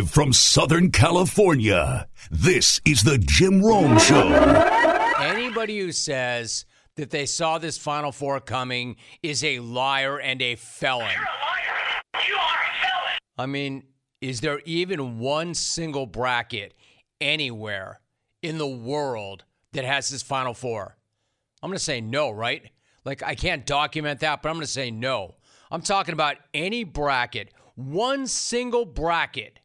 Live from Southern California, this is the Jim Rome Show. Anybody who says that they saw this Final Four coming is a liar and a felon. You're a liar. You are a felon. I mean, is there even one single bracket anywhere in the world that has this Final Four? I'm going to say no, right? Like, I can't document that, but I'm going to say no. I'm talking about any bracket, one single bracket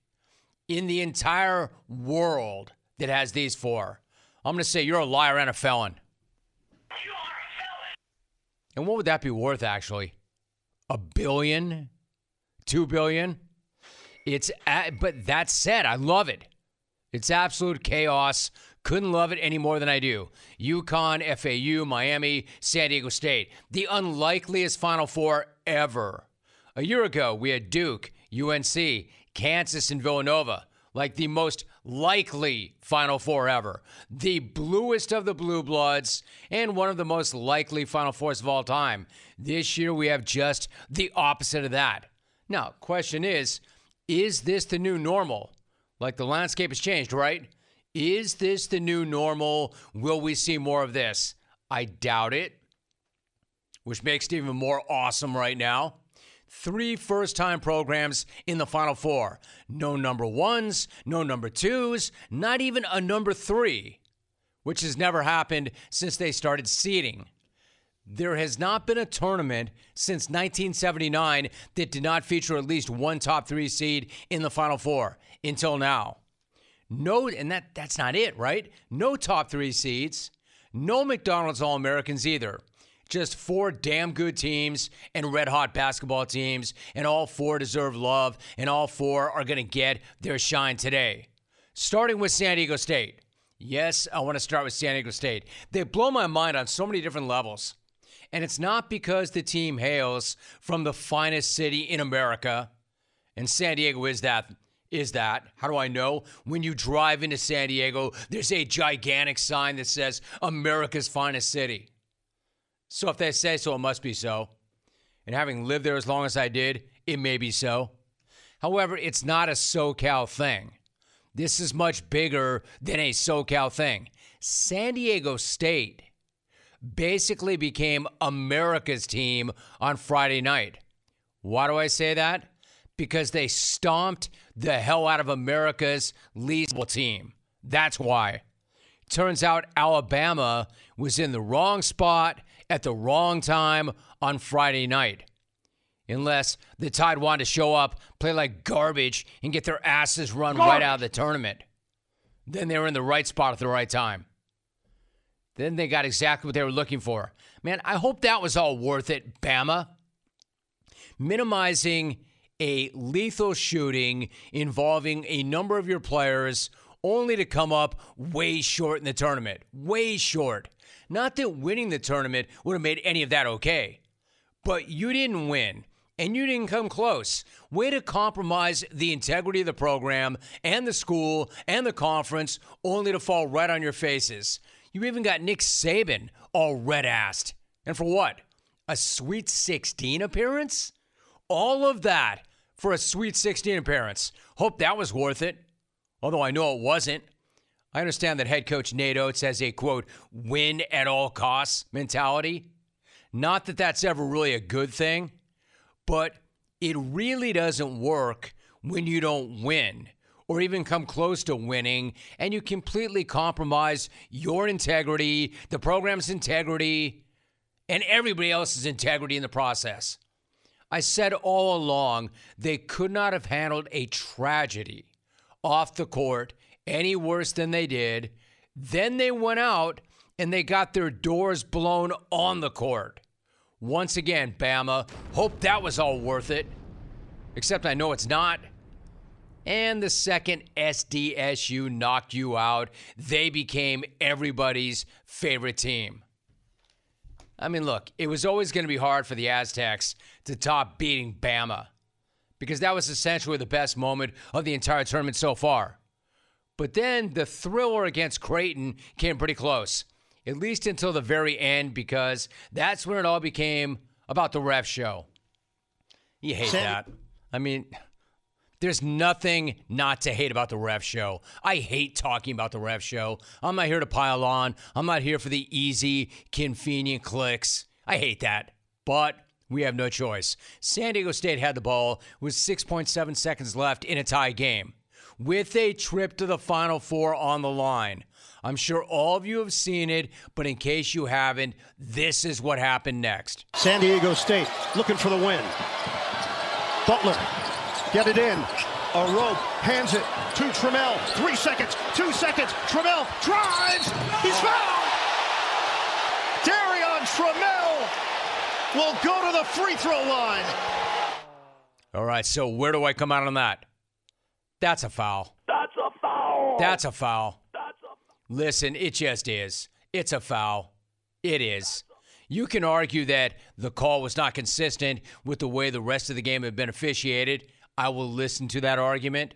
in the entire world that has these four. I'm going to say you're a liar and a felon. You are a felon. And what would that be worth, actually? $1 billion? $2 billion? But that said, I love it. It's absolute chaos. Couldn't love it any more than I do. UConn, FAU, Miami, San Diego State. The unlikeliest Final Four ever. A year ago, we had Duke, UNC, Kansas, and Villanova. Like the most likely Final Four ever. The bluest of the blue bloods and one of the most likely Final Fours of all time. This year, we have just the opposite of that. Now, question is this the new normal? Like the landscape has changed, right? Is this the new normal? Will we see more of this? I doubt it, which makes it even more awesome right now. 3 first-time programs in the Final Four. No number ones, no number twos, not even a number 3, which has never happened since they started seeding. There has not been a tournament since 1979 that did not feature at least one top 3 seed in the Final Four until now. No, and that's not it, right? No top 3 seeds, no McDonald's All-Americans either. Just 4 damn good teams and red-hot basketball teams, and all 4 deserve love, and all 4 are going to get their shine today. Starting with San Diego State. Yes, I want to start with San Diego State. They blow my mind on so many different levels. And it's not because the team hails from the finest city in America, and San Diego is that. How do I know? When you drive into San Diego, there's a gigantic sign that says America's finest city. So if they say so, it must be so. And having lived there as long as I did, it may be so. However, it's not a SoCal thing. This is much bigger than a SoCal thing. San Diego State basically became America's team on Friday night. Why do I say that? Because they stomped the hell out of America's least team. That's why. Turns out Alabama was in the wrong spot at the wrong time on Friday night. Unless the Tide wanted to show up, play like garbage, and get their asses run right out of the tournament. Then they were in the right spot at the right time. Then they got exactly what they were looking for. Man, I hope that was all worth it, Bama. Minimizing a lethal shooting involving a number of your players only to come up way short in the tournament. Way short. Not that winning the tournament would have made any of that okay. But you didn't win, and you didn't come close. Way to compromise the integrity of the program and the school and the conference only to fall right on your faces. You even got Nick Saban all red-assed. And for what? A Sweet 16 appearance? All of that for a Sweet 16 appearance. Hope that was worth it. Although I know it wasn't. I understand that head coach Nate Oates has a, quote, win at all costs mentality. Not that that's ever really a good thing, but it really doesn't work when you don't win or even come close to winning and you completely compromise your integrity, the program's integrity, and everybody else's integrity in the process. I said all along they could not have handled a tragedy off the court any worse than they did. Then they went out and they got their doors blown on the court. Once again, Bama, hope that was all worth it. Except I know it's not. And the second SDSU knocked you out, they became everybody's favorite team. I mean, look, it was always going to be hard for the Aztecs to top beating Bama because that was essentially the best moment of the entire tournament so far. But then the thriller against Creighton came pretty close, at least until the very end, because that's when it all became about the ref show. You hate that. I mean, There's nothing not to hate about the ref show. I hate talking about the ref show. I'm not here to pile on. I'm not here for the easy, convenient clicks. I hate that. But we have no choice. San Diego State had the ball with 6.7 seconds left in a tie game, with a trip to the Final Four on the line. I'm sure all of you have seen it, but in case you haven't, this is what happened next. San Diego State looking for the win. Butler, get it in. A rope, hands it to Trammell. 3 seconds, 2 seconds. Trammell drives. He's fouled. Darion Trammell will go to the free throw line. All right, so where do I come out on that? That's a foul. That's a foul. That's a foul. That's a foul. Listen, it just is. It's a foul. It is. You can argue that the call was not consistent with the way the rest of the game had been officiated. I will listen to that argument.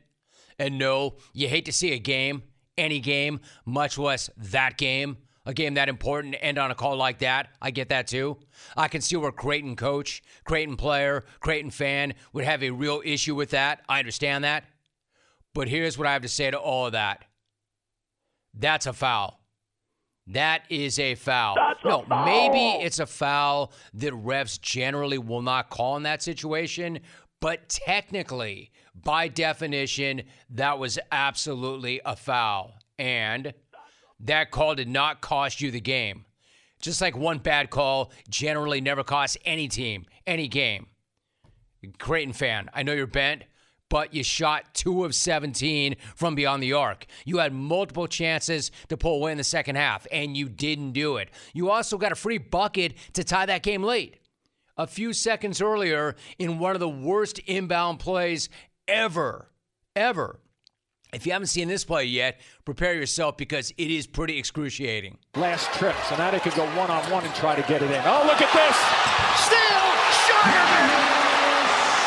And no, you hate to see a game, any game, much less that game, a game that important, end on a call like that. I get that too. I can see where Creighton coach, Creighton player, Creighton fan would have a real issue with that. I understand that. But here's what I have to say to all of that. That's a foul. That is a foul. No, maybe it's a foul that refs generally will not call in that situation, but technically, by definition, that was absolutely a foul. And that call did not cost you the game. Just like one bad call generally never costs any team, any game. Creighton fan, I know you're bent, but you shot 2 of 17 from beyond the arc. You had multiple chances to pull away in the second half, and you didn't do it. You also got a free bucket to tie that game late. A few seconds earlier, in one of the worst inbound plays ever, ever. If you haven't seen this play yet, prepare yourself because it is pretty excruciating. Last trip, so now they could go one-on-one and try to get it in. Oh, look at this. Still Shireman.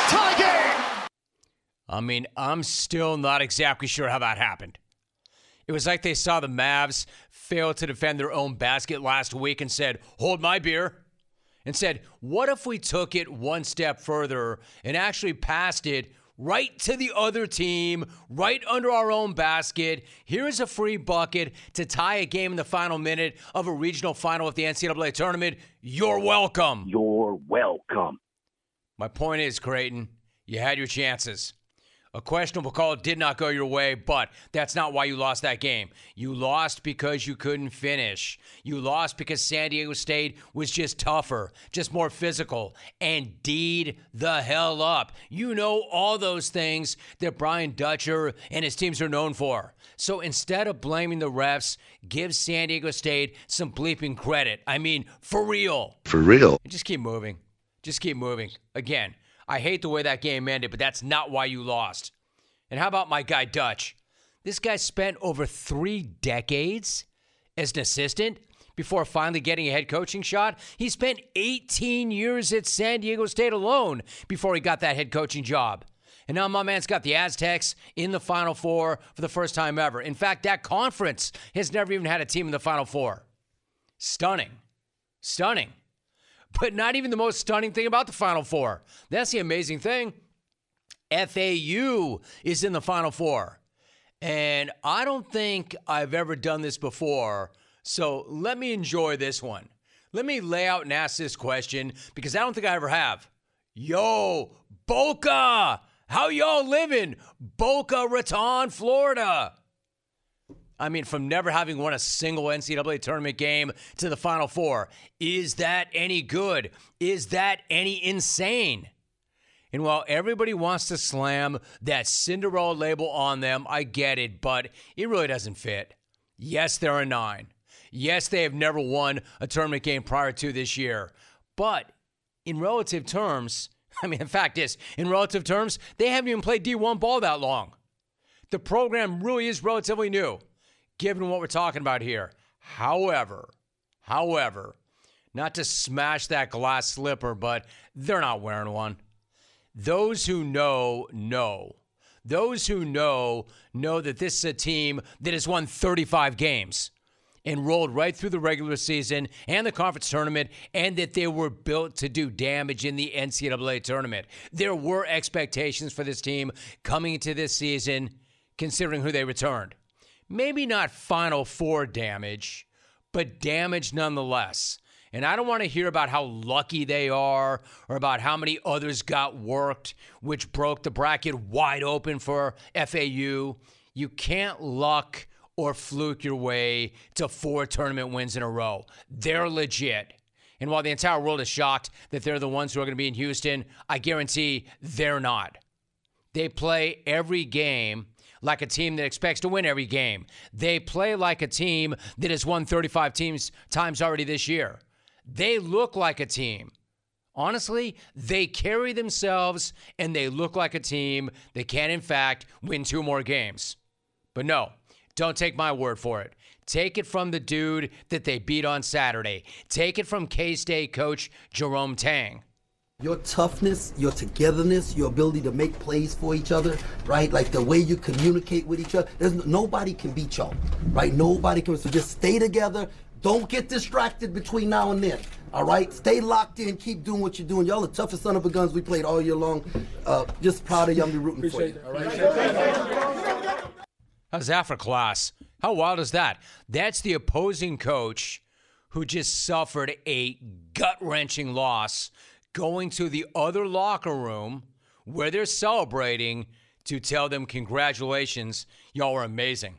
Tie game. I mean, I'm still not exactly sure how that happened. It was like they saw the Mavs fail to defend their own basket last week and said, hold my beer, and said, what if we took it one step further and actually passed it right to the other team, right under our own basket? Here's a free bucket to tie a game in the final minute of a regional final at the NCAA tournament. You're welcome. You're welcome. My point is, Creighton, you had your chances. A questionable call did not go your way, but that's not why you lost that game. You lost because you couldn't finish. You lost because San Diego State was just tougher, just more physical, and D'd the hell up. You know all those things that Brian Dutcher and his teams are known for. So instead of blaming the refs, give San Diego State some bleeping credit. I mean, for real. For real. Just keep moving. Just keep moving. Again, I hate the way that game ended, but that's not why you lost. And how about my guy, Dutch? This guy spent over 3 decades as an assistant before finally getting a head coaching shot. He spent 18 years at San Diego State alone before he got that head coaching job. And now my man's got the Aztecs in the Final Four for the first time ever. In fact, that conference has never even had a team in the Final Four. Stunning. Stunning. But not even the most stunning thing about the Final Four. That's the amazing thing. FAU is in the Final Four. And I don't think I've ever done this before, so let me enjoy this one. Let me lay out and ask this question, because I don't think I ever have. Yo, Boca! How y'all living? Boca Raton, Florida. I mean, from never having won a single NCAA tournament game to the Final Four. Is that any good? Is that any insane? And while everybody wants to slam that Cinderella label on them, I get it, but it really doesn't fit. Yes, they're a 9. Yes, they have never won a tournament game prior to this year. But in relative terms, I mean, the fact is, in relative terms, they haven't even played D1 ball that long. The program really is relatively new, given what we're talking about here. However, not to smash that glass slipper, but they're not wearing one. Those who know, know. Those who know, know that this is a team that has won 35 games. and rolled right through the regular season and the conference tournament, and that they were built to do damage in the NCAA tournament. There were expectations for this team coming into this season, considering who they returned. Maybe not Final Four damage, but damage nonetheless. And I don't want to hear about how lucky they are or about how many others got worked, which broke the bracket wide open for FAU. You can't luck or fluke your way to 4 tournament wins in a row. They're legit. And while the entire world is shocked that they're the ones who are going to be in Houston, I guarantee they're not. They play every game like a team that expects to win every game. They play like a team that has won 35 times already this year. They look like a team. Honestly, they carry themselves and they look like a team that can, in fact, win 2 more games. But no, don't take my word for it. Take it from the dude that they beat on Saturday. Take it from K-State coach Jerome Tang. Your toughness, your togetherness, your ability to make plays for each other, right? Like the way you communicate with each other. There's nobody can beat y'all, right? Nobody can. So just stay together. Don't get distracted between now and then, all right? Stay locked in. Keep doing what you're doing. Y'all the toughest son of a guns we played all year long. Just proud of y'all. Be rooting for you. All right? How's that for class? How wild is that? That's the opposing coach who just suffered a gut-wrenching loss, going to the other locker room where they're celebrating to tell them, congratulations, y'all are amazing.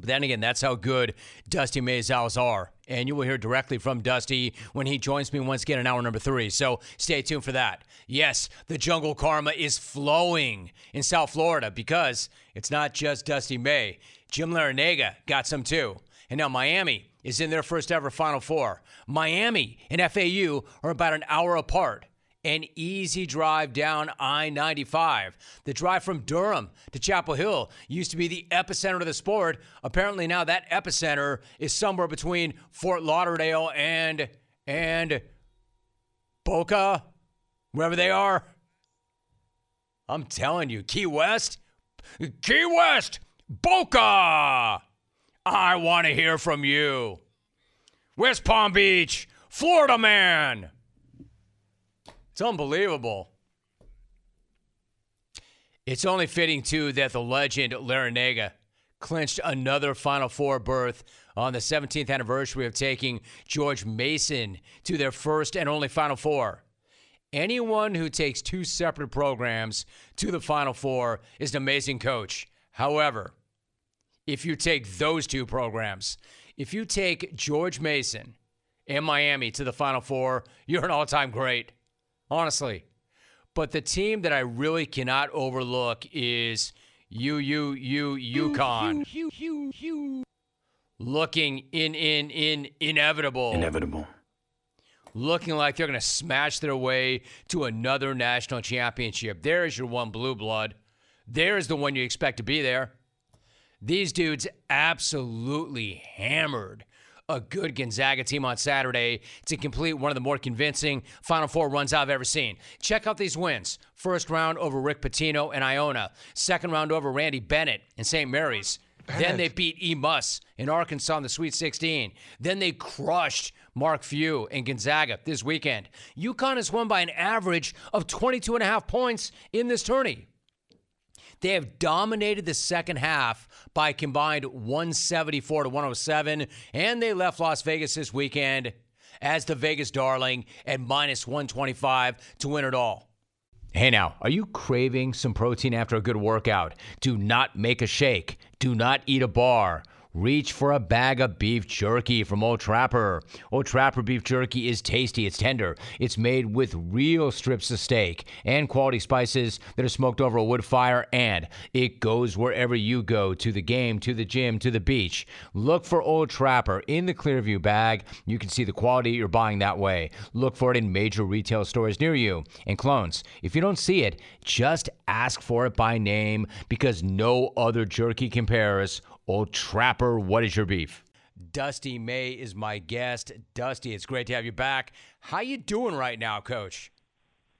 But then again, that's how good Dusty May's Owls are. And you will hear directly from Dusty when he joins me once again in hour number 3. So stay tuned for that. Yes, the jungle karma is flowing in South Florida because it's not just Dusty May. Jim Larranaga got some too. And now Miami is in their first ever Final Four. Miami and FAU are about an hour apart. An easy drive down I-95. The drive from Durham to Chapel Hill used to be the epicenter of the sport. Apparently now that epicenter is somewhere between Fort Lauderdale and Boca, wherever they are. I'm telling you, Key West, Boca. I want to hear from you. West Palm Beach, Florida man. It's unbelievable. It's only fitting, too, that the legend Larranaga clinched another Final Four berth on the 17th anniversary of taking George Mason to their first and only Final Four. Anyone who takes 2 separate programs to the Final Four is an amazing coach. However, if you take those 2 programs, if you take George Mason and Miami to the Final Four, you're an all-time great, honestly. But the team that I really cannot overlook is UConn. Looking inevitable. Inevitable. Looking like they're going to smash their way to another national championship. There is your one blue blood. There is the one you expect to be there. These dudes absolutely hammered a good Gonzaga team on Saturday to complete one of the more convincing Final Four runs I've ever seen. Check out these wins. First round over Rick Pitino and Iona. Second round over Randy Bennett and St. Mary's. Then they beat Muss in Arkansas in the Sweet 16. Then they crushed Mark Few and Gonzaga this weekend. UConn has won by an average of 22.5 points in this tourney. They have dominated the second half by a combined 174 to 107, and they left Las Vegas this weekend as the Vegas darling at minus 125 to win it all. Hey now, are you craving some protein after a good workout? Do not make a shake. Do not eat a bar. Reach for a bag of beef jerky from Old Trapper. Old Trapper beef jerky is tasty. It's tender. It's made with real strips of steak and quality spices that are smoked over a wood fire, and it goes wherever you go, to the game, to the gym, to the beach. Look for Old Trapper in the Clearview bag. You can see the quality you're buying that way. Look for it in major retail stores near you. And clones, if you don't see it, just ask for it by name, because no other jerky compares. Old Trapper, what is your beef? Dusty May is my guest. Dusty, it's great to have you back. How you doing right now, Coach?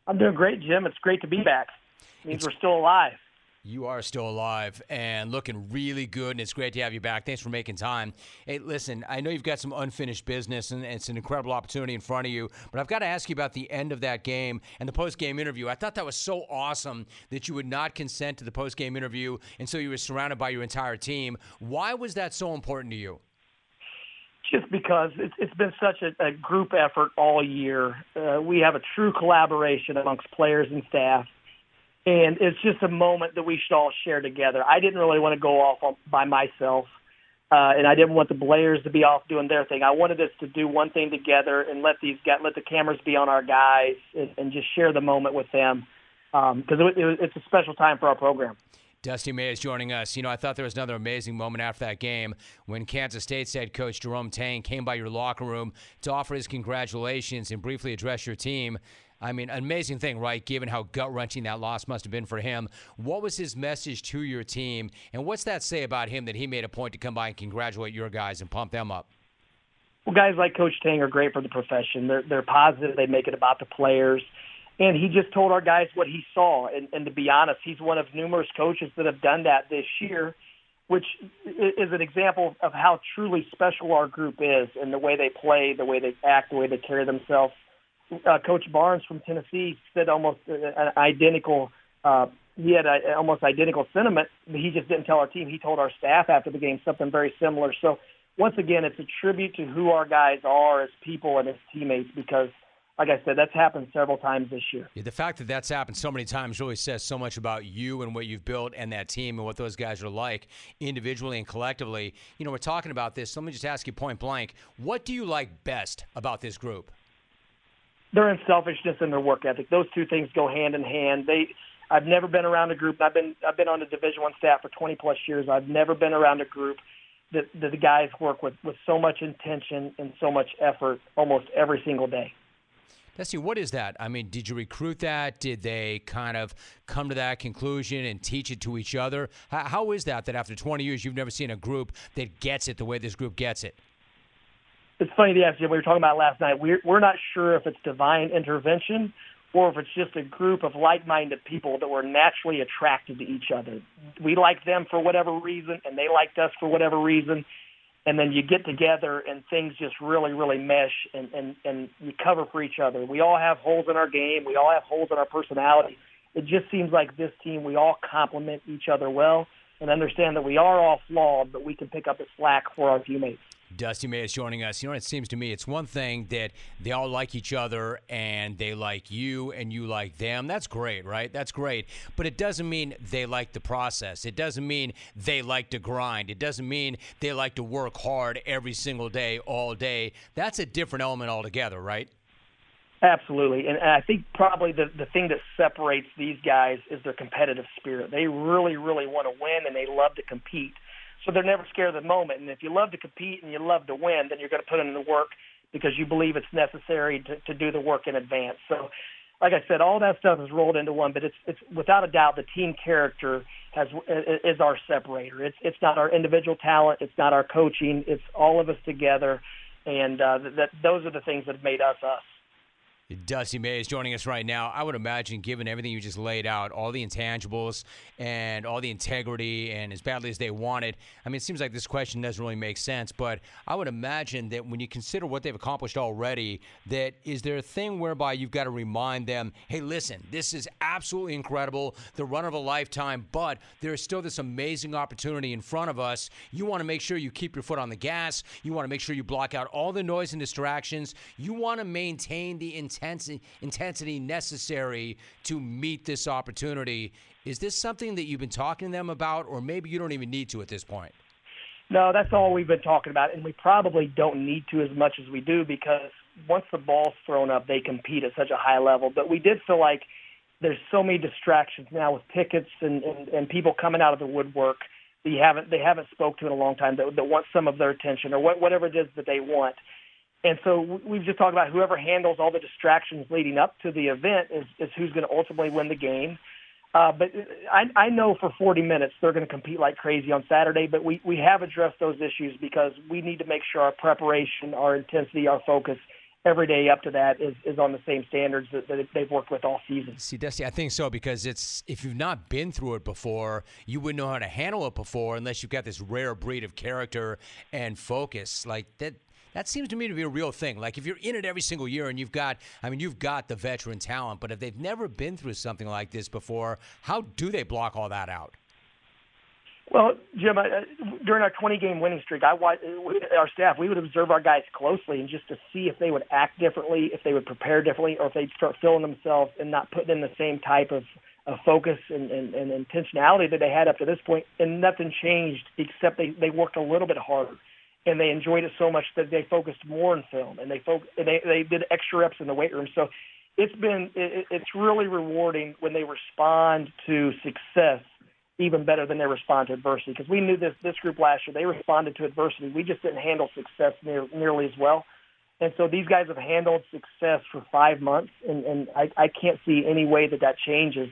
I'm doing great, Jim. It's great to be back. It means we're still alive. You are still alive and looking really good, and it's great to have you back. Thanks for making time. Hey, listen, I know you've got some unfinished business, and it's an incredible opportunity in front of you, but I've got to ask you about the end of that game and the post-game interview. I thought that was so awesome that you would not consent to the post-game interview, and so you were surrounded by your entire team. Why was that so important to you? Just because it's been such a group effort all year. We have a true collaboration amongst players and staff. And it's just a moment that we should all share together. I didn't really want to go off by myself, and I didn't want the players to be off doing their thing. I wanted us to do one thing together and let the cameras be on our guys and just share the moment with them, because it's a special time for our program. Dusty May is joining us. You know, I thought there was another amazing moment after that game when Kansas State's head coach Jerome Tang came by your locker room to offer his congratulations and briefly address your team. I mean, amazing thing, right, given how gut-wrenching that loss must have been for him. What was his message to your team, and what's that say about him that he made a point to come by and congratulate your guys and pump them up? Well, guys like Coach Tang are great for the profession. They're positive. They make it about the players. And he just told our guys what he saw. And to be honest, he's one of numerous coaches that have done that this year, which is an example of how truly special our group is and the way they play, the way they act, the way they carry themselves. Coach Barnes from Tennessee said almost an identical. He had an almost identical sentiment. He just didn't tell our team. He told our staff after the game something very similar. So once again, it's a tribute to who our guys are as people and as teammates, because, like I said, that's happened several times this year. Yeah, the fact that that's happened so many times really says so much about you and what you've built and that team and what those guys are like individually and collectively. You know, we're talking about this. So let me just ask you point blank. What do you like best about this group? Their unselfishness and their work ethic. Those two things go hand in hand. I've never been around a group. I've been on the Division I staff for 20-plus years. I've never been around a group that the guys work with so much intention and so much effort almost every single day. Dusty, what is that? I mean, did you recruit that? Did they kind of come to that conclusion and teach it to each other? How is that after 20 years you've never seen a group that gets it the way this group gets it? It's funny to ask you. We were talking about last night. We're not sure if it's divine intervention or if it's just a group of like-minded people that were naturally attracted to each other. We liked them for whatever reason, and they liked us for whatever reason. And then you get together, and things just really, really mesh, and you cover for each other. We all have holes in our game. We all have holes in our personality. It just seems like this team, we all complement each other well and understand that we are all flawed, but we can pick up the slack for our teammates. Dusty May is joining us. You know, it seems to me it's one thing that they all like each other and they like you and you like them. That's great, right? That's great. But it doesn't mean they like the process. It doesn't mean they like to grind. It doesn't mean they like to work hard every single day, all day. That's a different element altogether, right? Absolutely. And I think probably the thing that separates these guys is their competitive spirit. They really, really want to win, and they love to compete. So they're never scared of the moment. And if you love to compete and you love to win, then you're going to put in the work because you believe it's necessary to do the work in advance. So, like I said, all that stuff is rolled into one, but it's without a doubt the team character is our separator. It's not our individual talent. It's not our coaching. It's all of us together, and those are the things that have made us us. Dusty May is joining us right now. I would imagine, given everything you just laid out, all the intangibles and all the integrity and as badly as they want it, I mean, it seems like this question doesn't really make sense, but I would imagine that when you consider what they've accomplished already, that is there a thing whereby you've got to remind them, hey, listen, this is absolutely incredible, the run of a lifetime, but there's still this amazing opportunity in front of us. You want to make sure you keep your foot on the gas. You want to make sure you block out all the noise and distractions. You want to maintain the intensity necessary to meet this opportunity. Is this something that you've been talking to them about, or maybe you don't even need to at this point? No, that's all we've been talking about, and we probably don't need to as much as we do because once the ball's thrown up, they compete at such a high level. But we did feel like there's so many distractions now with tickets and people coming out of the woodwork that they haven't spoke to in a long time that want some of their attention or whatever it is that they want. And so we've just talked about whoever handles all the distractions leading up to the event is who's going to ultimately win the game. But I know for 40 minutes they're going to compete like crazy on Saturday, but we have addressed those issues because we need to make sure our preparation, our intensity, our focus every day up to that is on the same standards that they've worked with all season. See, Dusty, I think so, because it's, if you've not been through it before, you wouldn't know how to handle it before unless you've got this rare breed of character and focus. Like, that seems to me to be a real thing. Like, if you're in it every single year and you've got the veteran talent, but if they've never been through something like this before, how do they block all that out? Well, Jim, during our 20-game winning streak, our staff, we would observe our guys closely and just to see if they would act differently, if they would prepare differently, or if they'd start feeling themselves and not putting in the same type of focus and intentionality that they had up to this point. And nothing changed except they worked a little bit harder, and they enjoyed it so much that they focused more on film, and they did extra reps in the weight room. So it's really rewarding when they respond to success even better than they respond to adversity, because we knew this group last year, they responded to adversity. We just didn't handle success nearly as well. And so these guys have handled success for 5 months, and I can't see any way that changes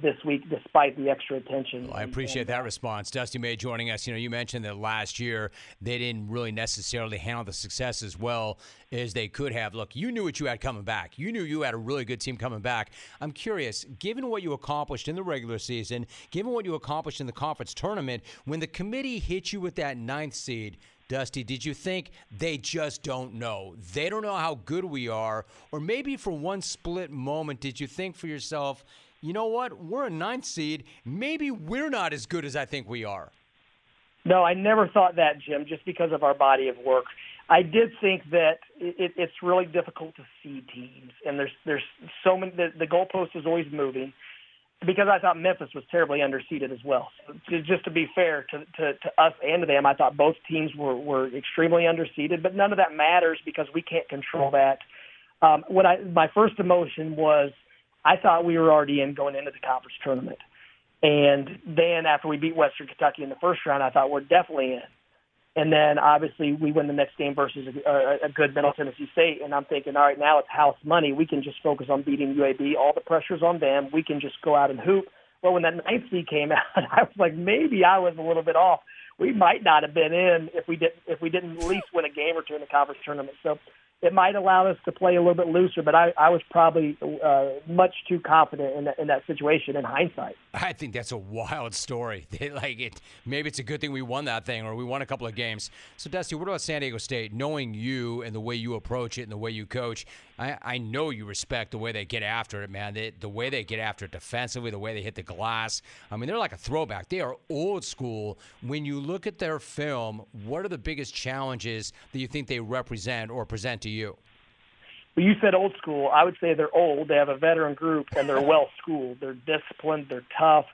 this week, despite the extra attention. Well, I appreciate that response. Dusty May joining us. You know, you mentioned that last year they didn't really necessarily handle the success as well as they could have. Look, you knew what you had coming back. You knew you had a really good team coming back. I'm curious, given what you accomplished in the regular season, given what you accomplished in the conference tournament, when the committee hit you with that 9th seed, Dusty, did you think they just don't know? They don't know how good we are? Or maybe for one split moment, did you think for yourself, you know what, we're a 9th seed. Maybe we're not as good as I think we are? No, I never thought that, Jim, just because of our body of work. I did think that it's really difficult to see teams, and there's so many. The goalpost is always moving, because I thought Memphis was terribly underseeded as well. So just to be fair to us and to them, I thought both teams were extremely underseeded, but none of that matters because we can't control that. My first emotion was, I thought we were already in going into the conference tournament. And then after we beat Western Kentucky in the first round, I thought we're definitely in. And then obviously we win the next game versus a good Middle Tennessee State. And I'm thinking, all right, now it's house money. We can just focus on beating UAB. All the pressure's on them. We can just go out and hoop. Well, when that 9th seed came out, I was like, maybe I was a little bit off. We might not have been in if we didn't at least win a game or two in the conference tournament. So it might allow us to play a little bit looser, but I was probably much too confident in that situation in hindsight. I think that's a wild story. Maybe it's a good thing we won that thing, or we won a couple of games. So, Dusty, what about San Diego State? Knowing you and the way you approach it and the way you coach, I know you respect the way they get after it, man. The way they get after it defensively, the way they hit the glass. I mean, they're like a throwback. They are old school. When you look at their film, what are the biggest challenges that you think they represent or present to you? Well, you said old school. I would say they're old. They have a veteran group, and they're well-schooled. They're disciplined. They're tough.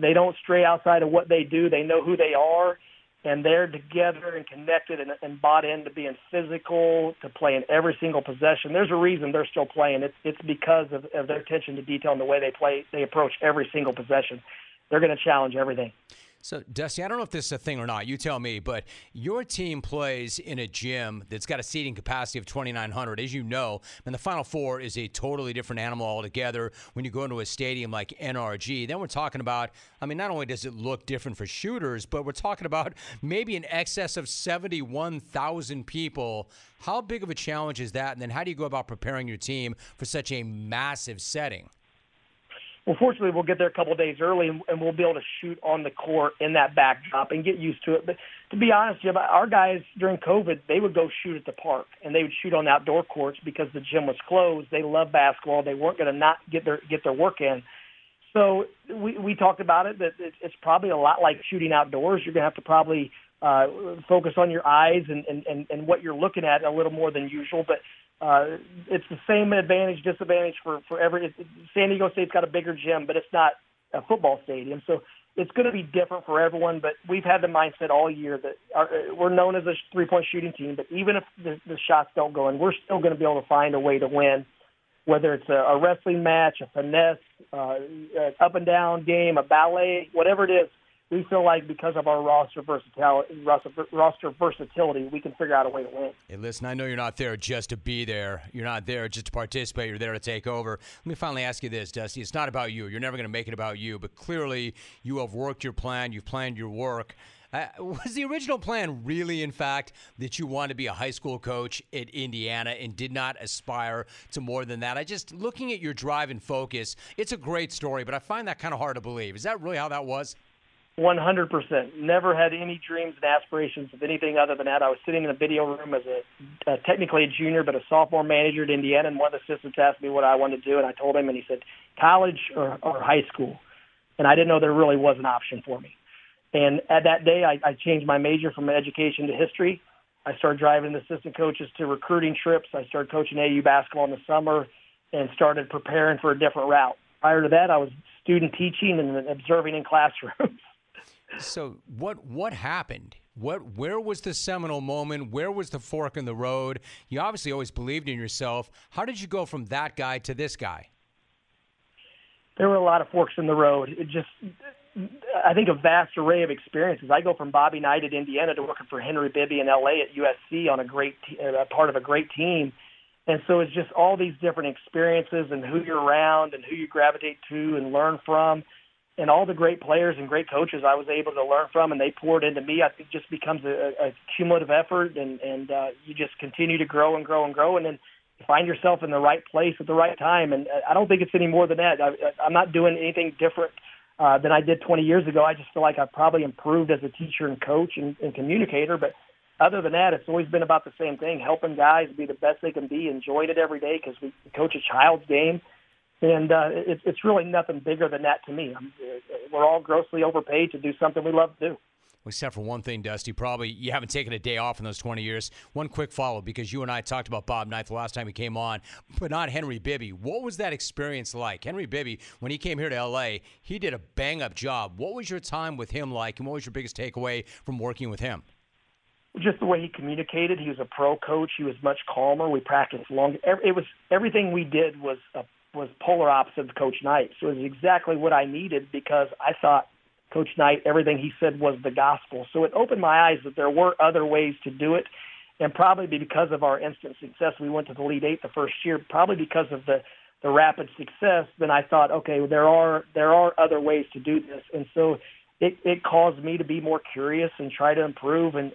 They don't stray outside of what they do. They know who they are, and they're together and connected and bought into being physical, to playing every single possession. There's a reason they're still playing. It's because of their attention to detail and the way they play. They approach every single possession. They're going to challenge everything. So, Dusty, I don't know if this is a thing or not. You tell me, but your team plays in a gym that's got a seating capacity of 2,900, as you know, and the Final Four is a totally different animal altogether when you go into a stadium like NRG. Then we're talking about, I mean, not only does it look different for shooters, but we're talking about maybe in excess of 71,000 people. How big of a challenge is that, and then how do you go about preparing your team for such a massive setting? Well, fortunately, we'll get there a couple of days early, and we'll be able to shoot on the court in that backdrop and get used to it. But to be honest, Jim, our guys during COVID, they would go shoot at the park, and they would shoot on outdoor courts because the gym was closed. They love basketball. They weren't going to not get their work in. So we talked about it, that it's probably a lot like shooting outdoors. You're going to have to probably focus on your eyes and what you're looking at a little more than usual, but it's the same advantage, disadvantage for every. San Diego State's got a bigger gym, but it's not a football stadium, so it's going to be different for everyone. But we've had the mindset all year that we're known as a three-point shooting team, but even if the shots don't go in, we're still going to be able to find a way to win, whether it's a wrestling match, a finesse, an up-and-down game, a ballet, whatever it is. We feel like because of our roster versatility, we can figure out a way to win. Hey, listen, I know you're not there just to be there. You're not there just to participate. You're there to take over. Let me finally ask you this, Dusty. It's not about you. You're never going to make it about you. But clearly, you have worked your plan. You've planned your work. Was the original plan really, in fact, that you want to be a high school coach at Indiana and did not aspire to more than that? I just, looking at your drive and focus, it's a great story, but I find that kind of hard to believe. Is that really how that was? 100%. Never had any dreams and aspirations of anything other than that. I was sitting in a video room as a technically a junior, but a sophomore manager at Indiana, and one of the assistants asked me what I wanted to do, and I told him, and he said, college or high school. And I didn't know there really was an option for me. And at that day, I changed my major from education to history. I started driving the assistant coaches to recruiting trips. I started coaching AU basketball in the summer and started preparing for a different route. Prior to that, I was student teaching and observing in classrooms. So what happened? Where was the seminal moment? Where was the fork in the road? You obviously always believed in yourself. How did you go from that guy to this guy? There were a lot of forks in the road. It just, I think, a vast array of experiences. I go from Bobby Knight at Indiana to working for Henry Bibby in L.A. at USC on part of a great team. And so it's just all these different experiences and who you're around and who you gravitate to and learn from. And all the great players and great coaches I was able to learn from, and they poured into me. I think it just becomes a cumulative effort, and you just continue to grow and grow and grow, and then you find yourself in the right place at the right time. And I don't think it's any more than that. I'm not doing anything different than I did 20 years ago. I just feel like I've probably improved as a teacher and coach and communicator. But other than that, it's always been about the same thing, helping guys be the best they can be, enjoying it every day because we coach a child's game. And it's really nothing bigger than that to me. We're all grossly overpaid to do something we love to do. Except for one thing, Dusty, probably you haven't taken a day off in those 20 years. One quick follow, because you and I talked about Bob Knight the last time he came on, but not Henry Bibby. What was that experience like? Henry Bibby, when he came here to L.A., he did a bang-up job. What was your time with him like, and what was your biggest takeaway from working with him? Just the way he communicated. He was a pro coach. He was much calmer. We practiced longer. Everything we did was polar opposite of Coach Knight. So it was exactly what I needed because I thought Coach Knight, everything he said was the gospel. So it opened my eyes that there were other ways to do it. And probably because of our instant success, we went to the Elite Eight the first year, probably because of the rapid success, then I thought, okay, well, there are other ways to do this. And so it caused me to be more curious and try to improve and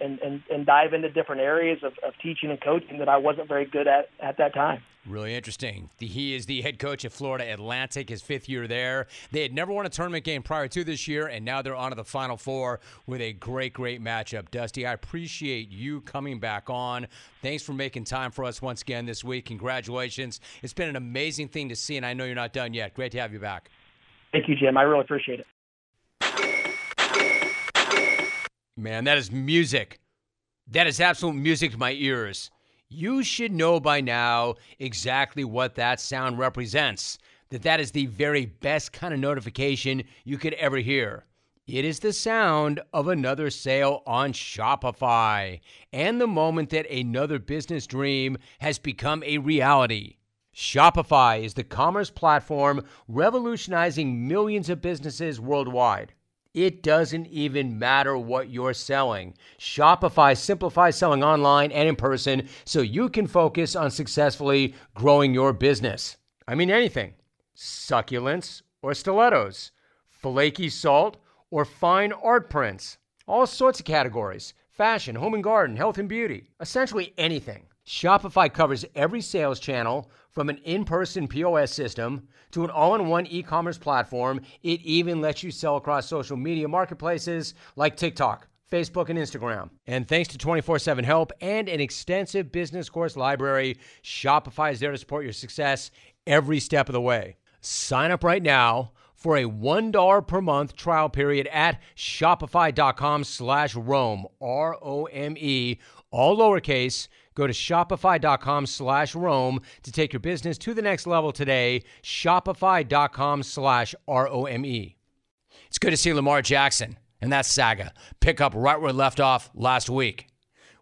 dive into different areas of teaching and coaching that I wasn't very good at that time. Really interesting. He is the head coach at Florida Atlantic, his fifth year there. They had never won a tournament game prior to this year, and now they're on to the Final Four with a great, great matchup. Dusty, I appreciate you coming back on. Thanks for making time for us once again this week. Congratulations. It's been an amazing thing to see, and I know you're not done yet. Great to have you back. Thank you, Jim. I really appreciate it. Man, that is music. That is absolute music to my ears. You should know by now exactly what that sound represents, that is the very best kind of notification you could ever hear. It is the sound of another sale on Shopify and the moment that another business dream has become a reality. Shopify is the commerce platform revolutionizing millions of businesses worldwide. It doesn't even matter what you're selling. Shopify simplifies selling online and in person so you can focus on successfully growing your business. I mean anything. Succulents or stilettos, flaky salt or fine art prints, all sorts of categories, fashion, home and garden, health and beauty, essentially anything. Shopify covers every sales channel from an in-person POS system to an all-in-one e-commerce platform. It even lets you sell across social media marketplaces like TikTok, Facebook, and Instagram. And thanks to 24/7 help and an extensive business course library, Shopify is there to support your success every step of the way. Sign up right now for a $1 per month trial period at shopify.com/Rome, ROME, all lowercase. Go to shopify.com/Rome to take your business to the next level today. Shopify.com/ROME. It's good to see Lamar Jackson, and that's Saga, pick up right where it left off last week,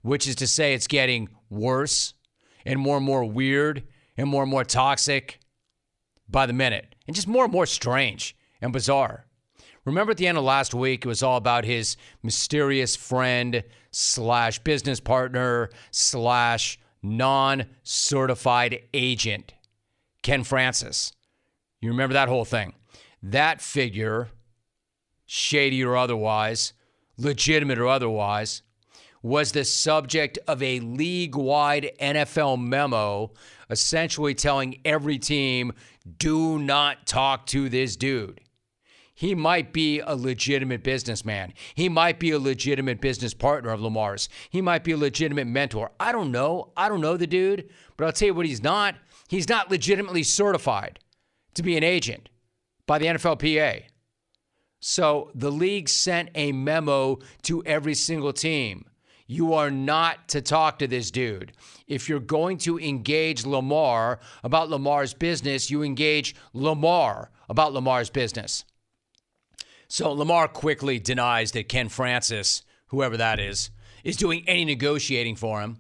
which is to say it's getting worse and more weird and more toxic by the minute, and just more and more strange and bizarre. Remember at the end of last week, it was all about his mysterious friend / business partner / non-certified agent, Ken Francis. You remember that whole thing. That figure, shady or otherwise, legitimate or otherwise, was the subject of a league-wide NFL memo essentially telling every team, do not talk to this dude. He might be a legitimate businessman. He might be a legitimate business partner of Lamar's. He might be a legitimate mentor. I don't know. I don't know the dude, but I'll tell you what he's not. He's not legitimately certified to be an agent by the NFLPA. So the league sent a memo to every single team. You are not to talk to this dude. If you're going to engage Lamar about Lamar's business, you engage Lamar about Lamar's business. So Lamar quickly denies that Ken Francis, whoever that is doing any negotiating for him,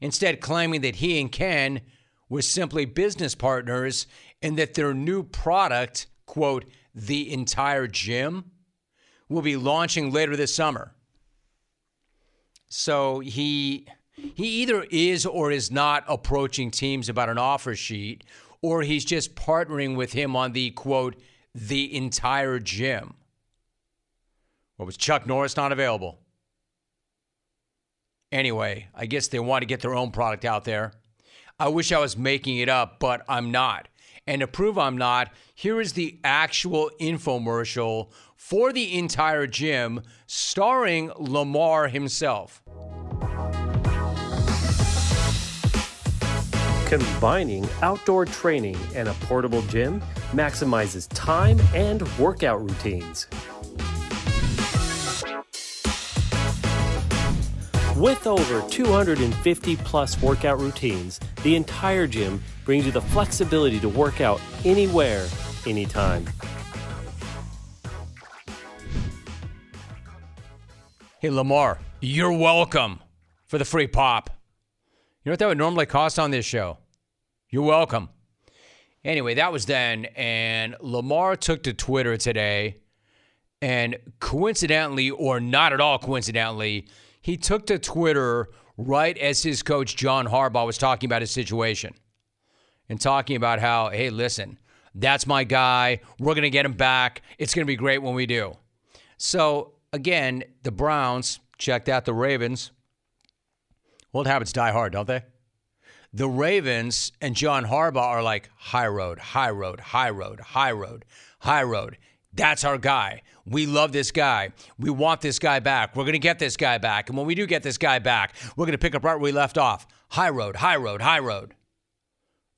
instead claiming that he and Ken were simply business partners and that their new product, quote, the entire gym, will be launching later this summer. So he either is or is not approaching teams about an offer sheet, or he's just partnering with him on the, quote, the entire gym. Well, was Chuck Norris not available? Anyway, I guess they want to get their own product out there. I wish I was making it up, but I'm not. And to prove I'm not, here is the actual infomercial for the entire gym, starring Lamar himself. Combining outdoor training and a portable gym maximizes time and workout routines. With over 250 plus workout routines, the entire gym brings you the flexibility to work out anywhere, anytime. Hey, Lamar, you're welcome for the free pop. You know what that would normally cost on this show? You're welcome. Anyway, that was then, and Lamar took to Twitter today, and coincidentally, or not at all coincidentally, he took to Twitter right as his coach, John Harbaugh, was talking about his situation and talking about how, hey, listen, that's my guy. We're going to get him back. It's going to be great when we do. So, again, the Browns checked out the Ravens. Old habits die hard, don't they? The Ravens and John Harbaugh are like, high road, high road, high road, high road, high road. That's our guy. We love this guy. We want this guy back. We're going to get this guy back. And when we do get this guy back, we're going to pick up right where we left off. High road, high road, high road.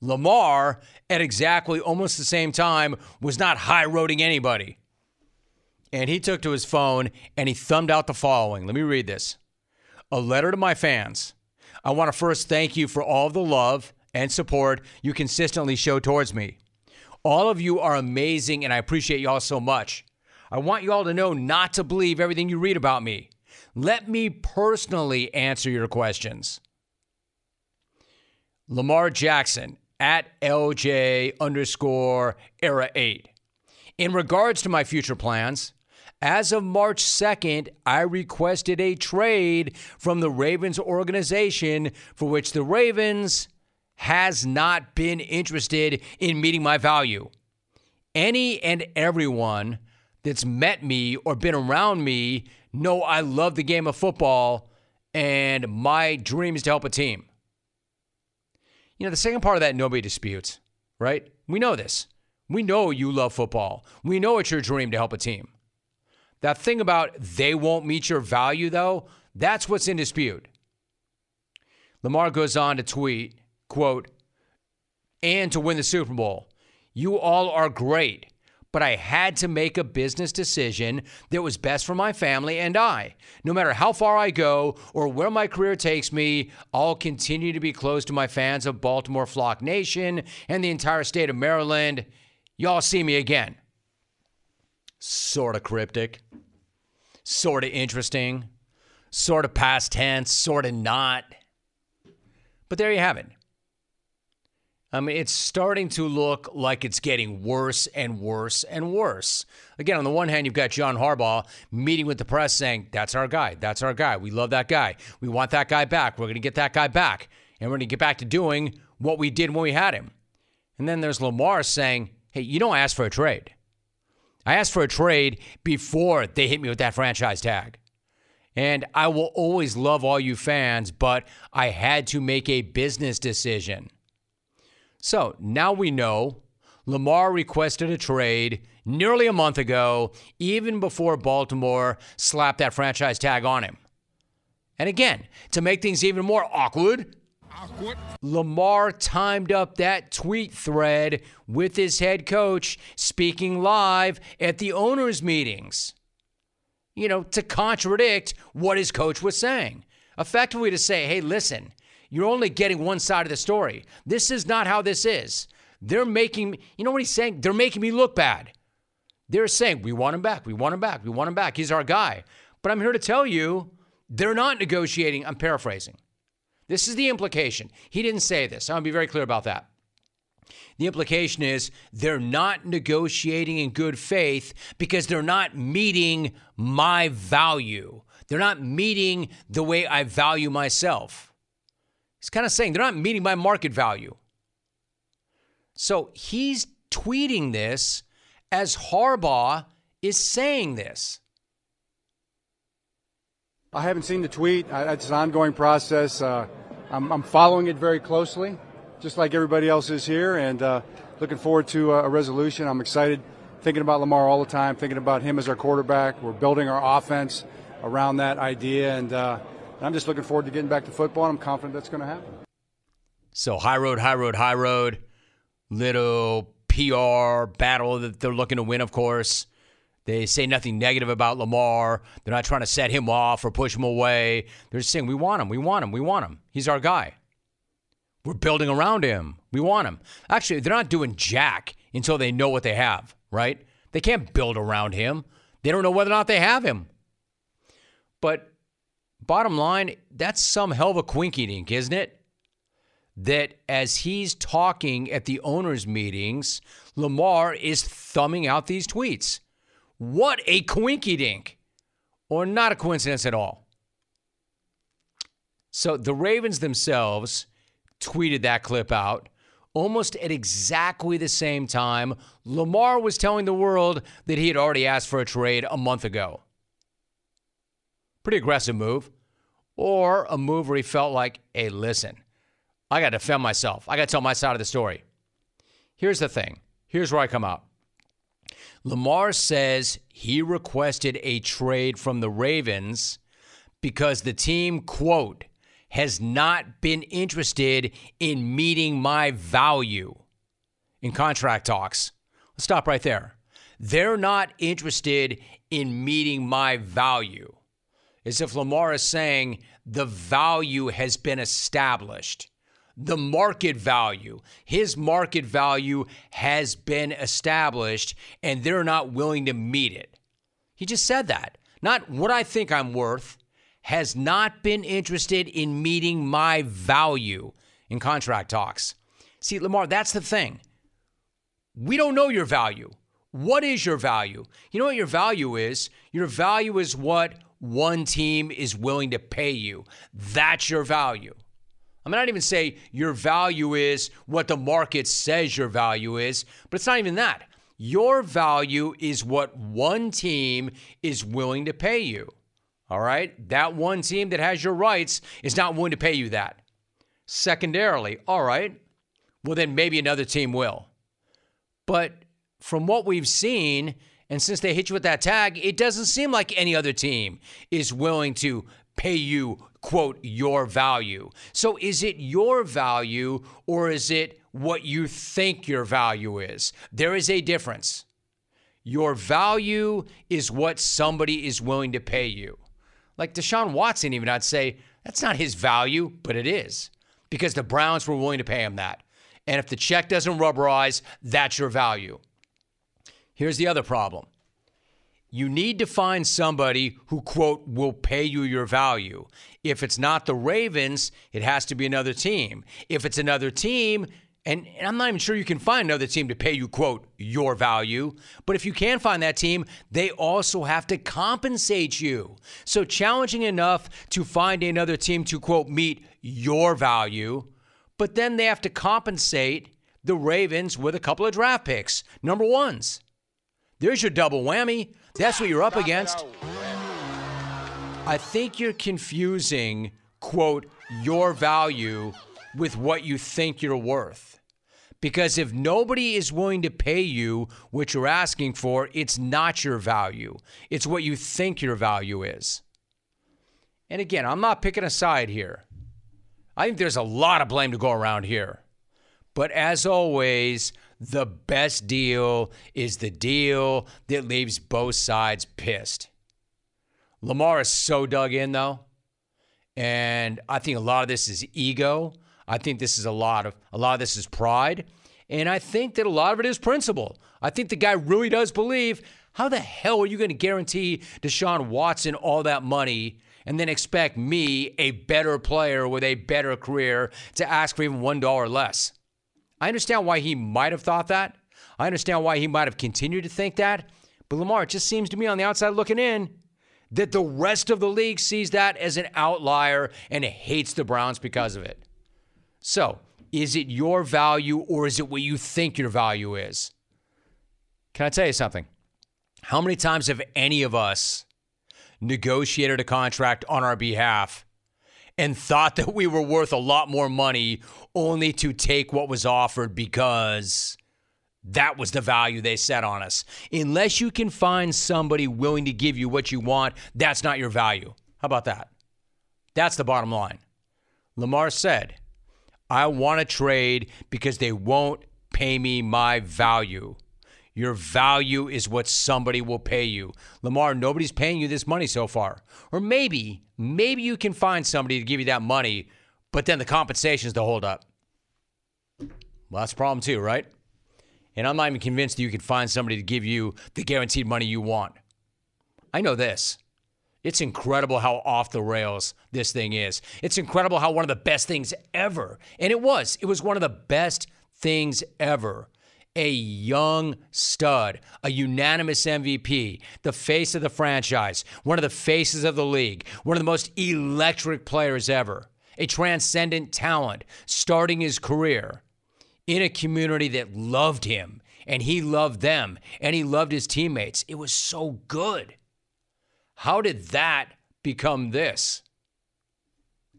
Lamar, at exactly almost the same time, was not high-roading anybody. And he took to his phone and he thumbed out the following. Let me read this. A letter to my fans. I want to first thank you for all the love and support you consistently show towards me. All of you are amazing, and I appreciate y'all so much. I want y'all to know not to believe everything you read about me. Let me personally answer your questions. Lamar Jackson, at LJ_era8. In regards to my future plans, as of March 2nd, I requested a trade from the Ravens organization, for which the Ravens has not been interested in meeting my value. Any and everyone that's met me or been around me know I love the game of football, and my dream is to help a team. You know, the second part of that nobody disputes, right? We know this. We know you love football. We know it's your dream to help a team. That thing about they won't meet your value, though, that's what's in dispute. Lamar goes on to tweet, quote, and to win the Super Bowl. You all are great, but I had to make a business decision that was best for my family and I. No matter how far I go or where my career takes me, I'll continue to be close to my fans of Baltimore Flock Nation and the entire state of Maryland. Y'all see me again. Sort of cryptic, sort of interesting, sort of past tense, sort of not. But there you have it. I mean, it's starting to look like it's getting worse and worse and worse. Again, on the one hand, you've got John Harbaugh meeting with the press saying, that's our guy. That's our guy. We love that guy. We want that guy back. We're going to get that guy back. And we're going to get back to doing what we did when we had him. And then there's Lamar saying, hey, you don't ask for a trade. I asked for a trade before they hit me with that franchise tag. And I will always love all you fans, but I had to make a business decision. So now we know Lamar requested a trade nearly a month ago, even before Baltimore slapped that franchise tag on him. And again, to make things even more awkward, Lamar timed up that tweet thread with his head coach speaking live at the owners' meetings, you know, to contradict what his coach was saying. Effectively to say, hey, listen, you're only getting one side of the story. This is not how this is. They're making, you know what he's saying? They're making me look bad. They're saying, we want him back, we want him back, we want him back. He's our guy. But I'm here to tell you, they're not negotiating. I'm paraphrasing. This is the implication. He didn't say this. I'm going to be very clear about that. The implication is they're not negotiating in good faith because they're not meeting my value. They're not meeting the way I value myself. He's kind of saying they're not meeting my market value. So he's tweeting this as Harbaugh is saying this. I haven't seen the tweet. It's an ongoing process. I'm following it very closely, just like everybody else is here, and looking forward to a resolution. I'm excited, thinking about Lamar all the time, thinking about him as our quarterback. We're building our offense around that idea, and I'm just looking forward to getting back to football, and I'm confident that's going to happen. So high road, little PR battle that they're looking to win, of course. They say nothing negative about Lamar. They're not trying to set him off or push him away. They're just saying, we want him, we want him, we want him. He's our guy. We're building around him. We want him. Actually, they're not doing jack until they know what they have, right? They can't build around him. They don't know whether or not they have him. But bottom line, that's some hell of a quinky-dink, isn't it? That as he's talking at the owners' meetings, Lamar is thumbing out these tweets. What a coinkydink, or not a coincidence at all. So the Ravens themselves tweeted that clip out almost at exactly the same time Lamar was telling the world that he had already asked for a trade a month ago. Pretty aggressive move, or a move where he felt like, hey, listen, I got to defend myself. I got to tell my side of the story. Here's the thing. Here's where I come out. Lamar says he requested a trade from the Ravens because the team, quote, has not been interested in meeting my value in contract talks. Let's stop right there. They're not interested in meeting my value. As if Lamar is saying the value has been established. The market value, his market value has been established, and they're not willing to meet it. He just said that. Not what I think I'm worth, has not been interested in meeting my value in contract talks. See, Lamar, that's the thing. We don't know your value. What is your value? You know what your value is? Your value is what one team is willing to pay you. That's your value. I'm not even say your value is what the market says your value is, but it's not even that. Your value is what one team is willing to pay you, all right? That one team that has your rights is not willing to pay you that. Secondarily, all right, well, then maybe another team will. But from what we've seen, and since they hit you with that tag, it doesn't seem like any other team is willing to pay you, quote, your value. So is it your value or is it what you think your value is? There is a difference. Your value is what somebody is willing to pay you. Like Deshaun Watson, even I'd say, that's not his value, but it is because the Browns were willing to pay him that. And if the check doesn't rubberize, that's your value. Here's the other problem. You need to find somebody who, quote, will pay you your value. If it's not the Ravens, it has to be another team. If it's another team, and I'm not even sure you can find another team to pay you, quote, your value. But if you can find that team, they also have to compensate you. So challenging enough to find another team to, quote, meet your value. But then they have to compensate the Ravens with a couple of draft picks, number ones. There's your double whammy. That's what you're up against. I think you're confusing, quote, your value with what you think you're worth. Because if nobody is willing to pay you what you're asking for, it's not your value. It's what you think your value is. And again, I'm not picking a side here. I think there's a lot of blame to go around here. But as always, the best deal is the deal that leaves both sides pissed. Lamar is so dug in, though. And I think a lot of this is ego. I think this is a lot of this is pride. And I think that a lot of it is principle. I think the guy really does believe, how the hell are you going to guarantee Deshaun Watson all that money and then expect me, a better player with a better career, to ask for even $1 less? I understand why he might have thought that. I understand why he might have continued to think that. But Lamar, it just seems to me on the outside looking in, that the rest of the league sees that as an outlier and hates the Browns because of it. So, is it your value or is it what you think your value is? Can I tell you something? How many times have any of us negotiated a contract on our behalf and thought that we were worth a lot more money only to take what was offered because that was the value they set on us? Unless you can find somebody willing to give you what you want, that's not your value. How about that? That's the bottom line. Lamar said, I want to trade because they won't pay me my value. Your value is what somebody will pay you. Lamar, nobody's paying you this money so far. Or maybe you can find somebody to give you that money, but then the compensation is the holdup. Well, that's a problem too, right? And I'm not even convinced that you can find somebody to give you the guaranteed money you want. I know this. It's incredible how off the rails this thing is. It's incredible how one of the best things ever, and it was one of the best things ever. A young stud, a unanimous MVP, the face of the franchise, one of the faces of the league, one of the most electric players ever, a transcendent talent starting his career in a community that loved him, and he loved them, and he loved his teammates. It was so good. How did that become this?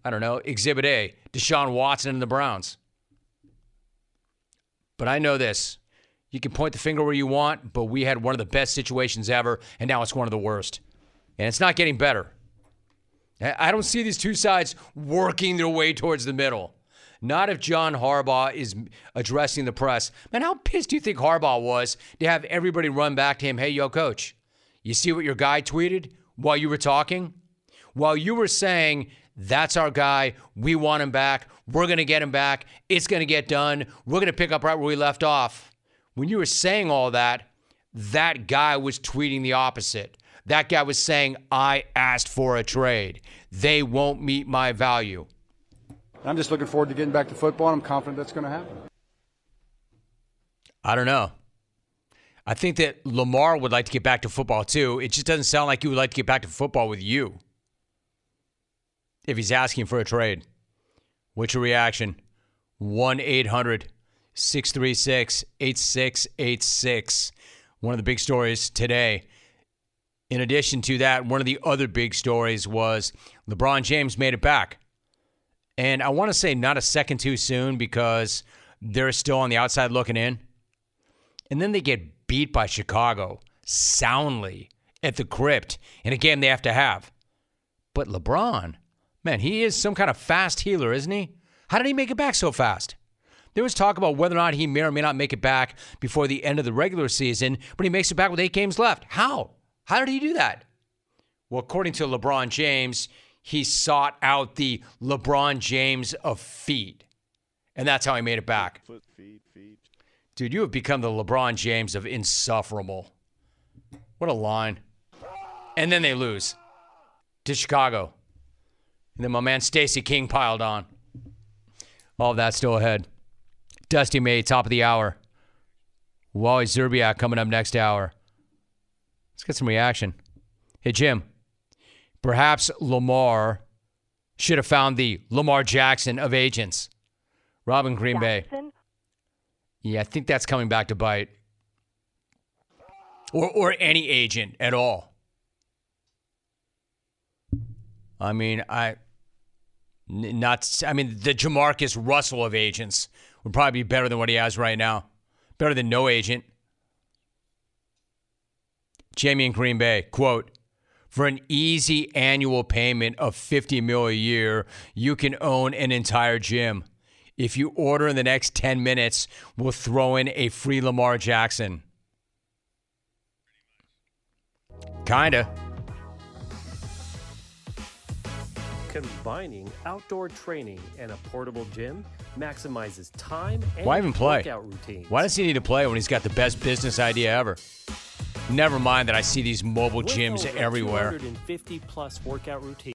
I don't know. Exhibit A, Deshaun Watson and the Browns. But I know this. You can point the finger where you want, but we had one of the best situations ever, and now it's one of the worst. And it's not getting better. I don't see these two sides working their way towards the middle. Not if John Harbaugh is addressing the press. Man, how pissed do you think Harbaugh was to have everybody run back to him? Hey, yo, coach, you see what your guy tweeted while you were talking? While you were saying, that's our guy, we want him back, we're going to get him back, it's going to get done, we're going to pick up right where we left off. When you were saying all that, that guy was tweeting the opposite. That guy was saying, I asked for a trade. They won't meet my value. I'm just looking forward to getting back to football, and I'm confident that's going to happen. I don't know. I think that Lamar would like to get back to football, too. It just doesn't sound like he would like to get back to football with you if he's asking for a trade. What's your reaction? 1-800-636-8686. One of the big stories today. In addition to that, one of the other big stories was LeBron James made it back. And I want to say not a second too soon because they're still on the outside looking in. And then they get beat by Chicago soundly at the Crypt in a game they have to have. But LeBron, man, he is some kind of fast healer, isn't he? How did he make it back so fast? There was talk about whether or not he may or may not make it back before the end of the regular season, but he makes it back with 8 games left. How? How did he do that? Well, according to LeBron James, he sought out the LeBron James of feet. And that's how he made it back. Dude, you have become the LeBron James of insufferable. What a line. And then they lose to Chicago. And then my man Stacey King piled on. All of that's still ahead. Dusty May, top of the hour. Wally Zerbiak coming up next hour. Let's get some reaction. Hey, Jim. Perhaps Lamar should have found the Lamar Jackson of agents. Robin, Green Jackson Bay. Yeah, I think that's coming back to bite. Or any agent at all. I mean, the Jamarcus Russell of agents would probably be better than what he has right now. Better than no agent. Jamie in Green Bay, quote, "For an easy annual payment of $50 million a year, you can own an entire gym. If you order in the next 10 minutes, we'll throw in a free Lamar Jackson." Kinda. Combining outdoor training and a portable gym maximizes time and workout routines. Why does he need to play when he's got the best business idea ever? Never mind that I see these mobile gyms everywhere. 250 plus workout routine.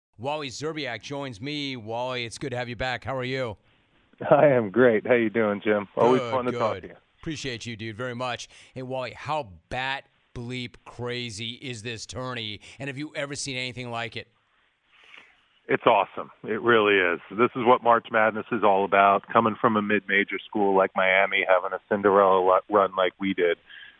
Wally Zerbiak joins me. Wally, it's good to have you back. How are you? I am great. How you doing, Jim? Always fun to talk to you. Appreciate you, dude, very much. Hey, Wally, how bat bleep crazy is this tourney, and have you ever seen anything like it? It's awesome. It really is. This is what March Madness is all about, coming from a mid-major school like Miami, having a Cinderella run like we did,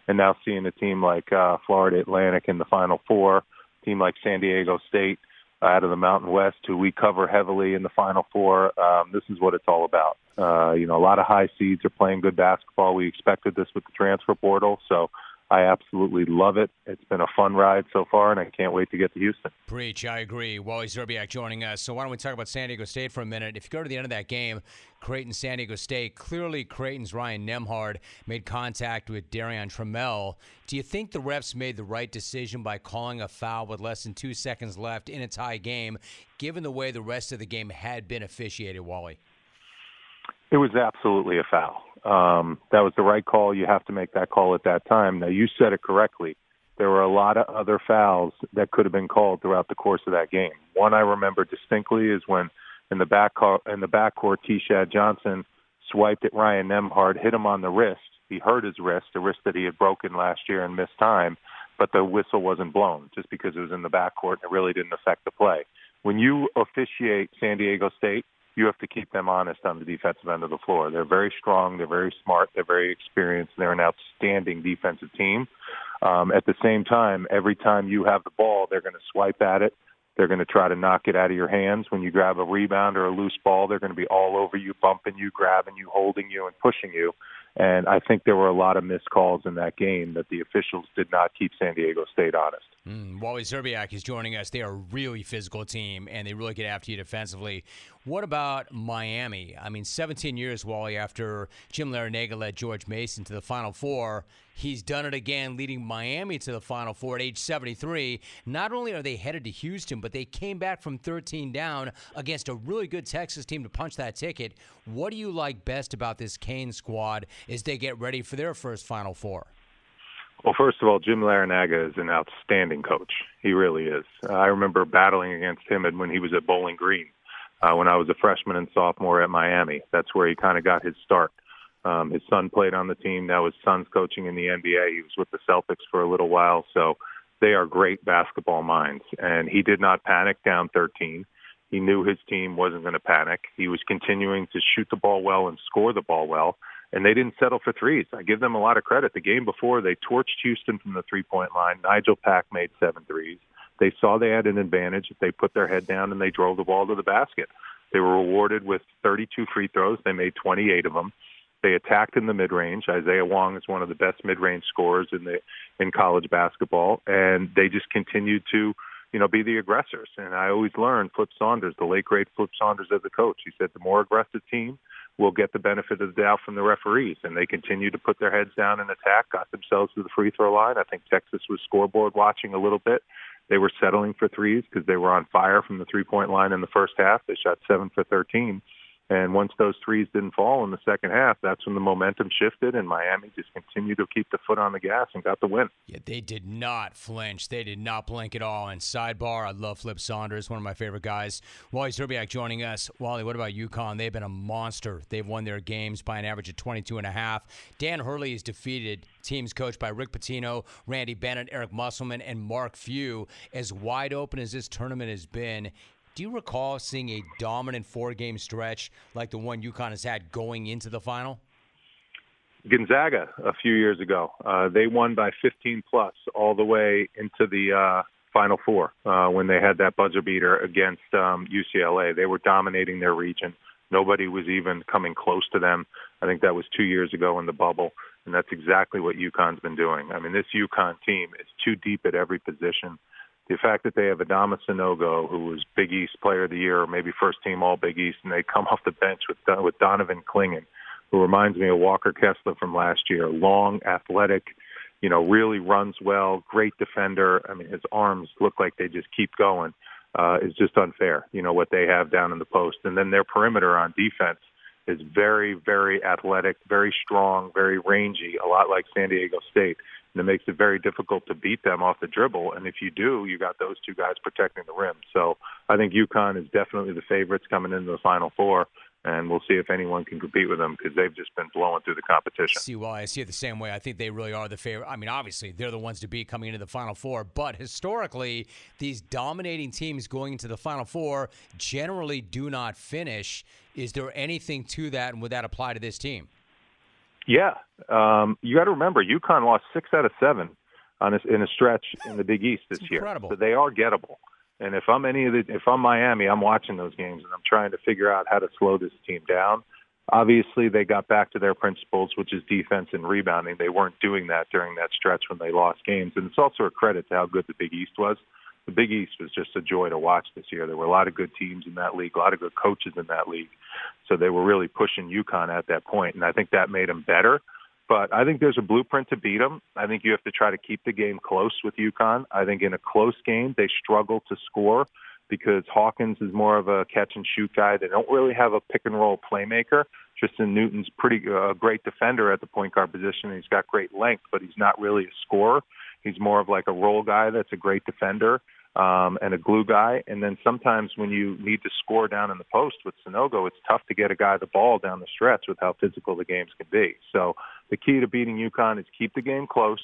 and now seeing a team like Florida Atlantic in the Final Four, a team like San Diego State, out of the Mountain West, who we cover heavily in the Final Four. This is what it's all about. A lot of high seeds are playing good basketball. We expected this with the transfer portal, so I absolutely love it. It's been a fun ride so far, and I can't wait to get to Houston. Preach, I agree. Wally Zerbiak joining us. So why don't we talk about San Diego State for a minute. If you go to the end of that game, Creighton-San Diego State, clearly Creighton's Ryan Nembhard made contact with Darion Trammell. Do you think the refs made the right decision by calling a foul with less than 2 seconds left in a tie game, given the way the rest of the game had been officiated, Wally? It was absolutely a foul. That was the right call. You have to make that call at that time. Now, you said it correctly. There were a lot of other fouls that could have been called throughout the course of that game. One I remember distinctly is when in the backcourt, T-Shad Johnson swiped at Ryan Nembhard, hit him on the wrist. He hurt his wrist, the wrist that he had broken last year and missed time, but the whistle wasn't blown just because it was in the backcourt and it really didn't affect the play. When you officiate San Diego State, you have to keep them honest on the defensive end of the floor. They're very strong. They're very smart. They're very experienced. They're an outstanding defensive team. At the same time, every time you have the ball, they're going to swipe at it. They're going to try to knock it out of your hands. When you grab a rebound or a loose ball, they're going to be all over you, bumping you, grabbing you, holding you, and pushing you. And I think there were a lot of missed calls in that game that the officials did not keep San Diego State honest. Wally Zerbiak is joining us. They are a really physical team, and they really get after you defensively. What about Miami? I mean, 17 years, Wally, after Jim Larranaga led George Mason to the Final Four, he's done it again, leading Miami to the Final Four at age 73. Not only are they headed to Houston, but they came back from 13 down against a really good Texas team to punch that ticket. What do you like best about this Cane squad as they get ready for their first Final Four? Well, first of all, Jim Larranaga is an outstanding coach. He really is. I remember battling against him when he was at Bowling Green, when I was a freshman and sophomore at Miami. That's where he kind of got his start. His son played on the team. Now his son's coaching in the NBA. He was with the Celtics for a little while. So they are great basketball minds. And he did not panic down 13. He knew his team wasn't going to panic. He was continuing to shoot the ball well and score the ball well. And they didn't settle for threes. I give them a lot of credit. The game before, they torched Houston from the three-point line. Nigel Pack made 7 threes. They saw they had an advantage if they put their head down and they drove the ball to the basket. They were rewarded with 32 free throws. They made 28 of them. They attacked in the mid-range. Isaiah Wong is one of the best mid-range scorers in college basketball. And they just continued to, be the aggressors. And I always learned Flip Saunders, the late great Flip Saunders as a coach. He said the more aggressive team will get the benefit of the doubt from the referees. And they continued to put their heads down and attack, got themselves to the free throw line. I think Texas was scoreboard watching a little bit. They were settling for threes because they were on fire from the three-point line in the first half. They shot 7 for 13. And once those threes didn't fall in the second half, that's when the momentum shifted, and Miami just continued to keep the foot on the gas and got the win. Yeah, they did not flinch. They did not blink at all. And sidebar, I love Flip Saunders, one of my favorite guys. Wally Szczerbiak joining us. Wally, what about UConn? They've been a monster. They've won their games by an average of 22.5. Dan Hurley has defeated teams coached by Rick Pitino, Randy Bennett, Eric Musselman, and Mark Few. As wide open as this tournament has been, do you recall seeing a dominant four-game stretch like the one UConn has had going into the final? Gonzaga a few years ago. They won by 15-plus all the way into the Final Four when they had that buzzer beater against UCLA. They were dominating their region. Nobody was even coming close to them. I think that was 2 years ago in the bubble, and that's exactly what UConn's been doing. I mean, this UConn team is too deep at every position. The fact that they have Adama Sanogo, who was Big East Player of the Year, or maybe first-team All-Big East, and they come off the bench with Donovan Clingan, who reminds me of Walker Kessler from last year. Long, athletic, you know, really runs well, great defender. I mean, his arms look like they just keep going. It's just unfair, you know, what they have down in the post. And then their perimeter on defense is very, very athletic, very strong, very rangy, a lot like San Diego State. And it makes it very difficult to beat them off the dribble. And if you do, you got those two guys protecting the rim. So I think UConn is definitely the favorites coming into the Final Four. And we'll see if anyone can compete with them because they've just been blowing through the competition. I see it the same way. I think they really are the favorite. I mean, obviously, they're the ones to beat coming into the Final Four. But historically, these dominating teams going into the Final Four generally do not finish. Is there anything to that, and would that apply to this team? Yeah. You got to remember, UConn lost 6 out of 7 in a stretch in the Big East this year. So they are gettable. And if I'm if I'm Miami, I'm watching those games and I'm trying to figure out how to slow this team down. Obviously, they got back to their principles, which is defense and rebounding. They weren't doing that during that stretch when they lost games. And it's also a credit to how good the Big East was. The Big East was just a joy to watch this year. There were a lot of good teams in that league, a lot of good coaches in that league. So they were really pushing UConn at that point, and I think that made them better. But I think there's a blueprint to beat them. I think you have to try to keep the game close with UConn. I think in a close game, they struggle to score because Hawkins is more of a catch-and-shoot guy. They don't really have a pick-and-roll playmaker. Tristan Newton's a great defender at the point guard position. He's got great length, but he's not really a scorer. He's more of like a roll guy that's a great defender and a glue guy. And then sometimes when you need to score down in the post with Sanogo, it's tough to get a guy the ball down the stretch with how physical the games can be. So the key to beating UConn is keep the game close,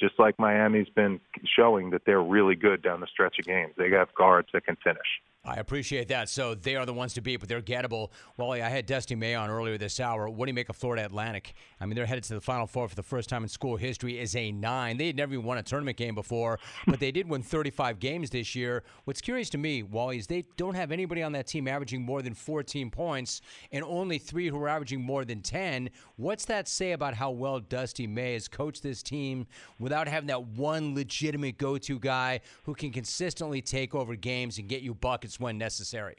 just like Miami's been showing that they're really good down the stretch of games. They have guards that can finish. I appreciate that. So they are the ones to beat, but they're gettable. Wally, I had Dusty May on earlier this hour. What do you make of Florida Atlantic? I mean, they're headed to the Final Four for the first time in school history as a 9. They had never even won a tournament game before, but they did win 35 games this year. What's curious to me, Wally, is they don't have anybody on that team averaging more than 14 points and only 3 who are averaging more than 10. What's that say about how well Dusty May has coached this team without having that one legitimate go-to guy who can consistently take over games and get you buckets when necessary?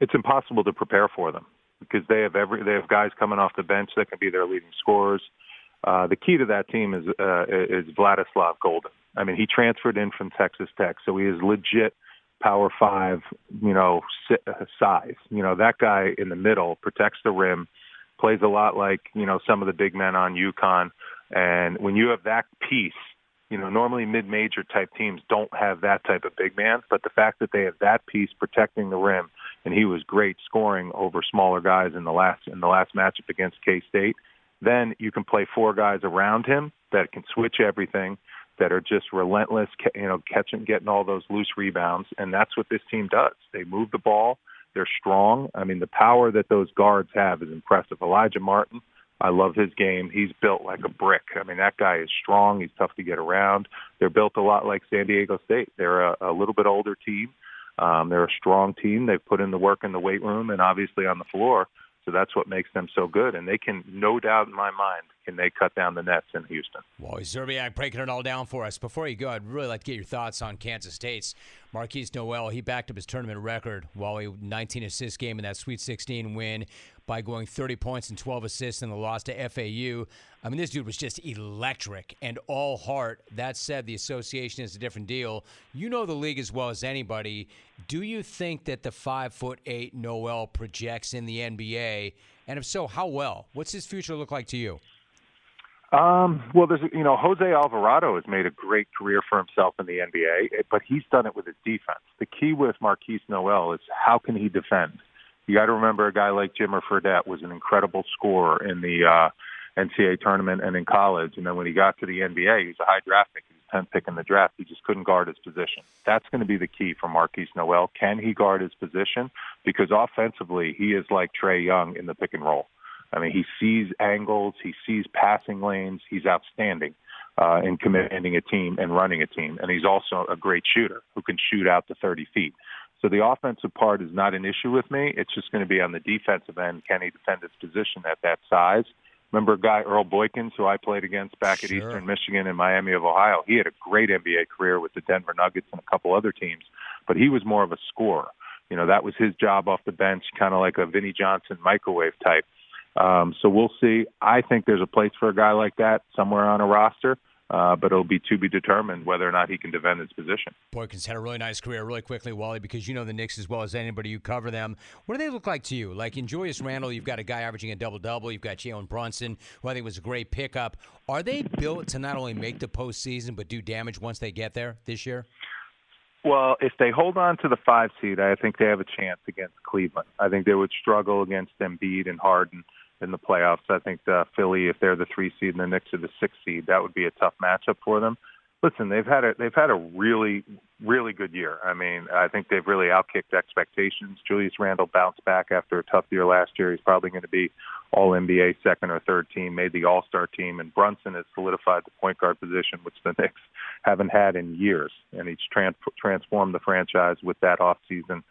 It's impossible to prepare for them because they have guys coming off the bench that can be their leading scorers. The key to that team is Vladislav Golden. I mean, he transferred in from Texas Tech, so he is legit Power 5, you know, size. You know, that guy in the middle protects the rim, plays a lot like, you know, some of the big men on UConn. And when you have that piece, you know, normally mid-major type teams don't have that type of big man, but the fact that they have that piece protecting the rim, and he was great scoring over smaller guys in the last matchup against K-State, then you can play 4 guys around him that can switch everything, that are just relentless, you know, getting all those loose rebounds, and that's what this team does. They move the ball. They're strong. I mean, the power that those guards have is impressive. Elijah Martin, I love his game. He's built like a brick. I mean, that guy is strong. He's tough to get around. They're built a lot like San Diego State. They're a little bit older team. They're a strong team. They've put in the work in the weight room and obviously on the floor. So that's what makes them so good. And they can, no doubt in my mind, can they cut down the nets in Houston. Wally Szczerbiak breaking it all down for us. Before you go, I'd really like to get your thoughts on Kansas State's Marquise Noel. He backed up his tournament record, Wally, 19 assist game in that Sweet 16 win. by going 30 points and 12 assists in the loss to FAU. I mean, this dude was just electric and all heart. That said, the association is a different deal. You know the league as well as anybody. Do you think that the 5'8" Noel projects in the NBA? And if so, how well? What's his future look like to you? Well, there's, you know, Jose Alvarado has made a great career for himself in the NBA, but he's done it with his defense. The key with Marquise Noel is how can he defend? You got to remember a guy like Jimmer Fredette was an incredible scorer in the NCAA tournament and in college. And then when he got to the NBA, he was a high draft pick. He was 10th pick in the draft. He just couldn't guard his position. That's going to be the key for Marquise Noel. Can he guard his position? Because offensively, he is like Trae Young in the pick and roll. I mean, he sees angles, he sees passing lanes. He's outstanding in commanding a team and running a team. And he's also a great shooter who can shoot out to 30 feet. So the offensive part is not an issue with me. It's just going to be on the defensive end. Can he defend his position at that size? Remember a guy, Earl Boykins, who I played against back at Eastern Michigan and Miami of Ohio. He had a great NBA career with the Denver Nuggets and a couple other teams, but he was more of a scorer. You know, that was his job off the bench, kind of like a Vinnie Johnson microwave type. So we'll see. I think there's a place for a guy like that somewhere on a roster, but it'll be to be determined whether or not he can defend his position. Boykins had a really nice career. Really quickly, Wally, because you know the Knicks as well as anybody, you cover them. What do they look like to you? Like in Julius Randle, you've got a guy averaging a double-double. You've got Jalen Brunson, who I think was a great pickup. Are they built to not only make the postseason but do damage once they get there this year? Well, if they hold on to the 5 seed, I think they have a chance against Cleveland. I think they would struggle against Embiid and Harden in the playoffs. I think Philly, if they're the 3 seed and the Knicks are the 6 seed, that would be a tough matchup for them. Listen, they've had a really, really good year. I mean, I think they've really outkicked expectations. Julius Randle bounced back after a tough year last year. He's probably going to be All-NBA second or third team, made the All-Star team, and Brunson has solidified the point guard position, which the Knicks haven't had in years, and he's transformed the franchise with that offseason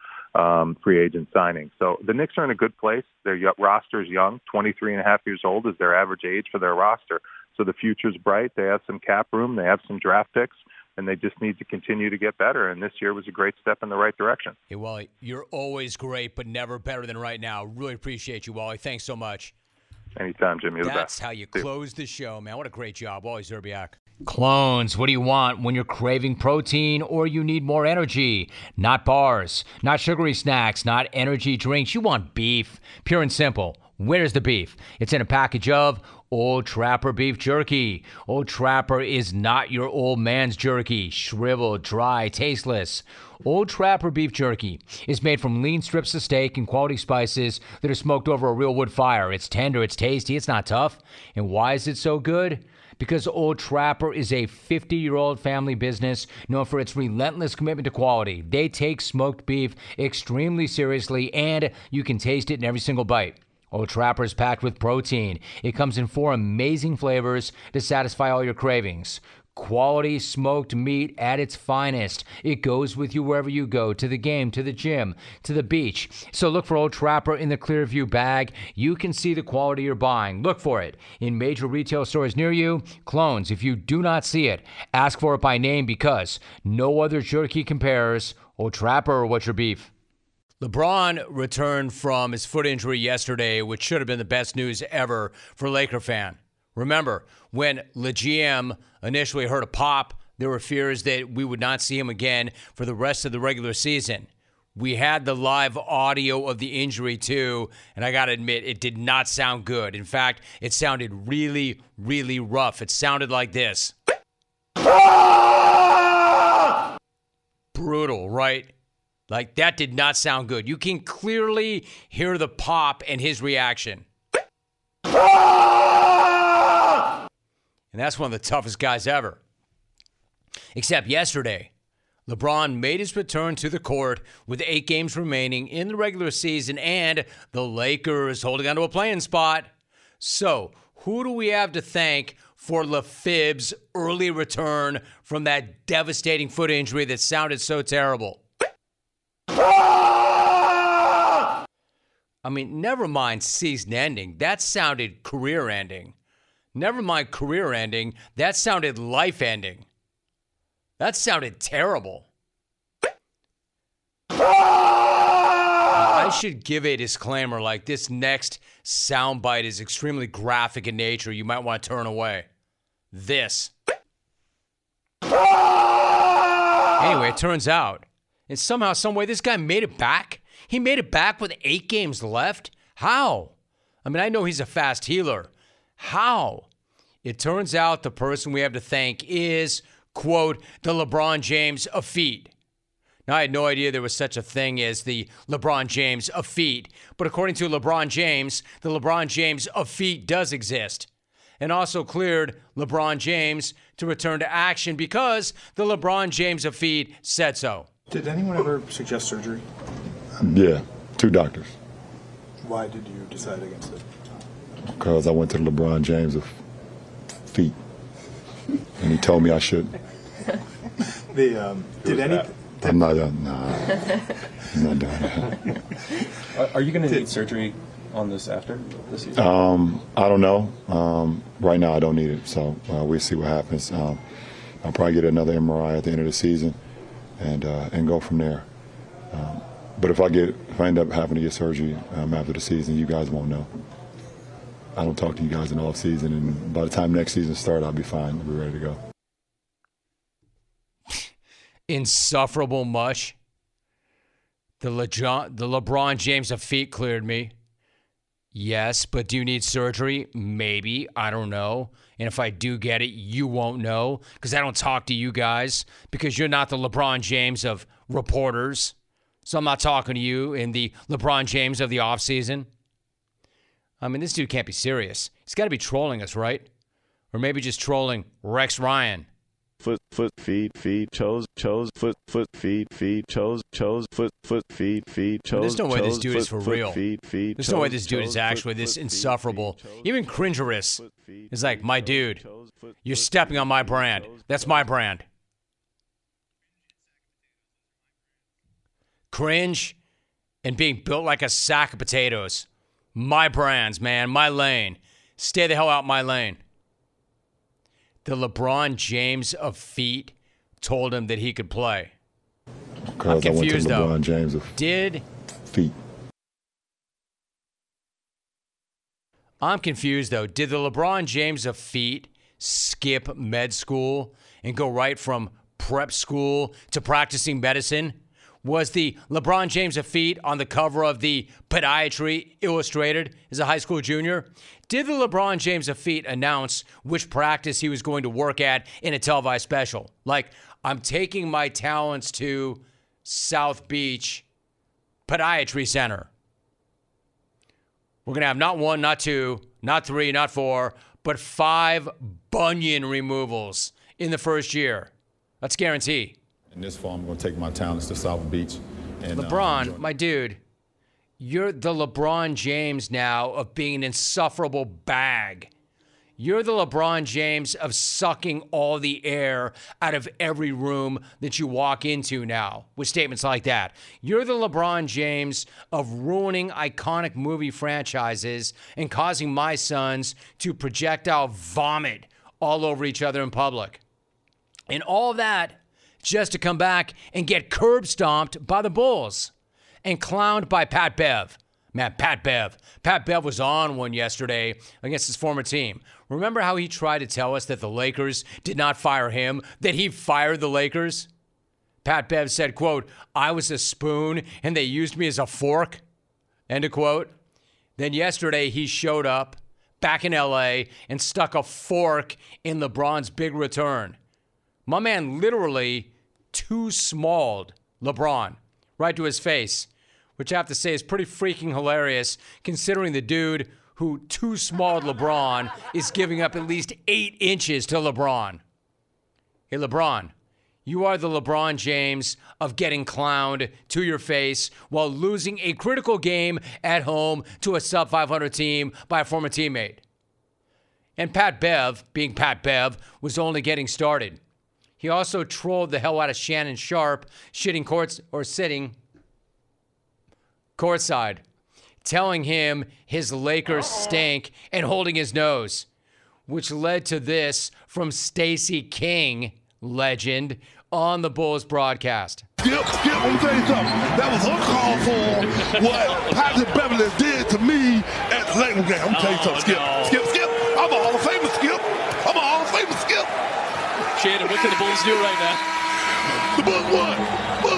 free agent signing. So the Knicks are in a good place. Their roster's young, 23 and a half years old is their average age for their roster. So the future's bright. They have some cap room. They have some draft picks, and they just need to continue to get better. And this year was a great step in the right direction. Hey, Wally, you're always great, but never better than right now. Really appreciate you, Wally. Thanks so much. Anytime, Jimmy. That's how you close the show, man. What a great job. Wally Szczerbiak. Clones, what do you want when you're craving protein or you need more energy? Not bars, not sugary snacks, not energy drinks. You want beef, pure and simple. Where's the beef? It's in a package of Old Trapper beef jerky. Old Trapper is not your old man's jerky. Shriveled, dry, tasteless. Old Trapper beef jerky is made from lean strips of steak and quality spices that are smoked over a real wood fire. It's tender, it's tasty, it's not tough. And why is it so good? Because Old Trapper is a 50-year-old family business known for its relentless commitment to quality. They take smoked beef extremely seriously, and you can taste it in every single bite. Old Trapper is packed with protein. It comes in 4 amazing flavors to satisfy all your cravings. Quality smoked meat at its finest. It goes with you wherever you go, to the game, to the gym, to the beach. So look for Old Trapper in the Clearview bag. You can see the quality you're buying. Look for it in major retail stores near you. Clones, if you do not see it, ask for it by name because no other jerky compares. Old Trapper, what's your beef? LeBron returned from his foot injury yesterday, which should have been the best news ever for a Laker fan. Remember, when the GM initially heard a pop, there were fears that we would not see him again for the rest of the regular season. We had the live audio of the injury, too, and I got to admit, it did not sound good. In fact, it sounded really, really rough. It sounded like this. Brutal, right? Like, that did not sound good. You can clearly hear the pop and his reaction. And that's one of the toughest guys ever. Except yesterday, LeBron made his return to the court with 8 games remaining in the regular season, and the Lakers holding onto a play-in spot. So, who do we have to thank for LaFib's early return from that devastating foot injury that sounded so terrible? I mean, never mind season-ending. That sounded career-ending. Never mind career-ending. That sounded life-ending. That sounded terrible. I I should give a disclaimer, like, this next soundbite is extremely graphic in nature. You might want to turn away. This. Anyway, it turns out, and somehow, some way, this guy made it back. He made it back with 8 games left. How? I mean, I know he's a fast healer. How? It turns out the person we have to thank is, quote, the LeBron James of feet. Now, I had no idea there was such a thing as the LeBron James of feet, but according to LeBron James, the LeBron James of feet does exist. And also cleared LeBron James to return to action because the LeBron James of feet said so. Did anyone ever suggest surgery? Yeah, 2 doctors. Why did you decide against it? Because I went to the LeBron James of feet, and he told me I shouldn't. I'm not done. I'm not done. Are you going to need surgery on this after this season? I don't know. Right now, I don't need it, so we'll see what happens. I'll probably get another MRI at the end of the season, and go from there. But if I end up having to get surgery after the season, you guys won't know. I don't talk to you guys in the off season, and by the time next season starts, I'll be fine. I'll be ready to go. Insufferable mush. The LeBron James of feet cleared me. Yes, but do you need surgery? Maybe. I don't know. And if I do get it, you won't know because I don't talk to you guys because you're not the LeBron James of reporters. So I'm not talking to you in the LeBron James of the offseason. I mean, this dude can't be serious. He's got to be trolling us, right? Or maybe just trolling Rex Ryan. Foot, feet, chose, foot, feet, chose, foot, feet, chose. There's no way this dude is for real. There's no way this dude is actually this insufferable. Even cringerous is like, my dude, you're stepping on my brand. That's my brand. Cringe and being built like a sack of potatoes. My brands, man. My lane. Stay the hell out my lane. The LeBron James of feet told him that he could play. I'm confused, though. LeBron James of did feet. I'm confused, though. Did the LeBron James of feet skip med school and go right from prep school to practicing medicine? Was the LeBron James of feet on the cover of the Podiatry Illustrated as a high school junior? Did the LeBron James of feet announce which practice he was going to work at in a televised special? Like, I'm taking my talents to South Beach Podiatry Center. We're going to have not 1, not 2, not 3, not 4, but 5 bunion removals in the first year. That's guaranteed. In this fall, I'm going to take my talents to South Beach. And, LeBron, my dude, you're the LeBron James now of being an insufferable bag. You're the LeBron James of sucking all the air out of every room that you walk into now with statements like that. You're the LeBron James of ruining iconic movie franchises and causing my sons to projectile vomit all over each other in public. And all that just to come back and get curb stomped by the Bulls and clowned by Pat Bev. Man, Pat Bev. Pat Bev was on one yesterday against his former team. Remember how he tried to tell us that the Lakers did not fire him, that he fired the Lakers? Pat Bev said, quote, I was a spoon and they used me as a fork, end of quote. Then yesterday he showed up back in L.A. and stuck a fork in LeBron's big return. My man literally too smalled LeBron right to his face, which I have to say is pretty freaking hilarious considering the dude who too smalled LeBron is giving up at least 8 inches to LeBron. Hey, LeBron, you are the LeBron James of getting clowned to your face while losing a critical game at home to a sub-500 team by a former teammate. And Pat Bev, being Pat Bev, was only getting started. He also trolled the hell out of Shannon Sharp, sitting courtside, telling him his Lakers stink and holding his nose, which led to this from Stacey King, legend, on the Bulls broadcast. Skip, let me tell you something. That was uncalled for, what Pat Beverley did to me at the Latin game. I'm going to tell you something, Skip. No. Skip. I'm a Hall of Famer, Skip. I'm a Hall of Famer, Skip. Shannon, what can the Bulls do right now? The Bulls won.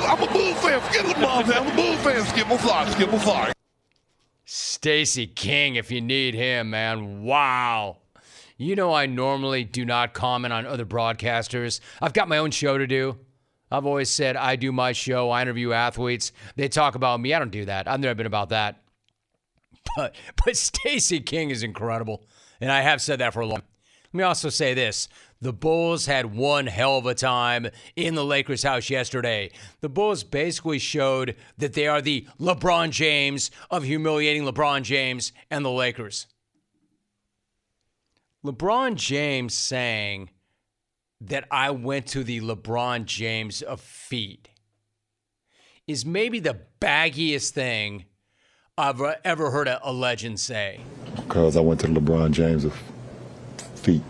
I'm a Bulls fan. Forget LeBron, man. I'm a Bulls fan. Skip, I'm sorry. Skip, I'm sorry. Stacey King, if you need him, man. Wow. You know I normally do not comment on other broadcasters. I've got my own show to do. I've always said I do my show. I interview athletes. They talk about me. I don't do that. I've never been about that. But Stacey King is incredible, and I have said that for a long time. Let me also say this. The Bulls had one hell of a time in the Lakers' house yesterday. The Bulls basically showed that they are the LeBron James of humiliating LeBron James and the Lakers. LeBron James saying that I went to the LeBron James of feet is maybe the baggiest thing I've ever heard a legend say. Because I went to the LeBron James of feet.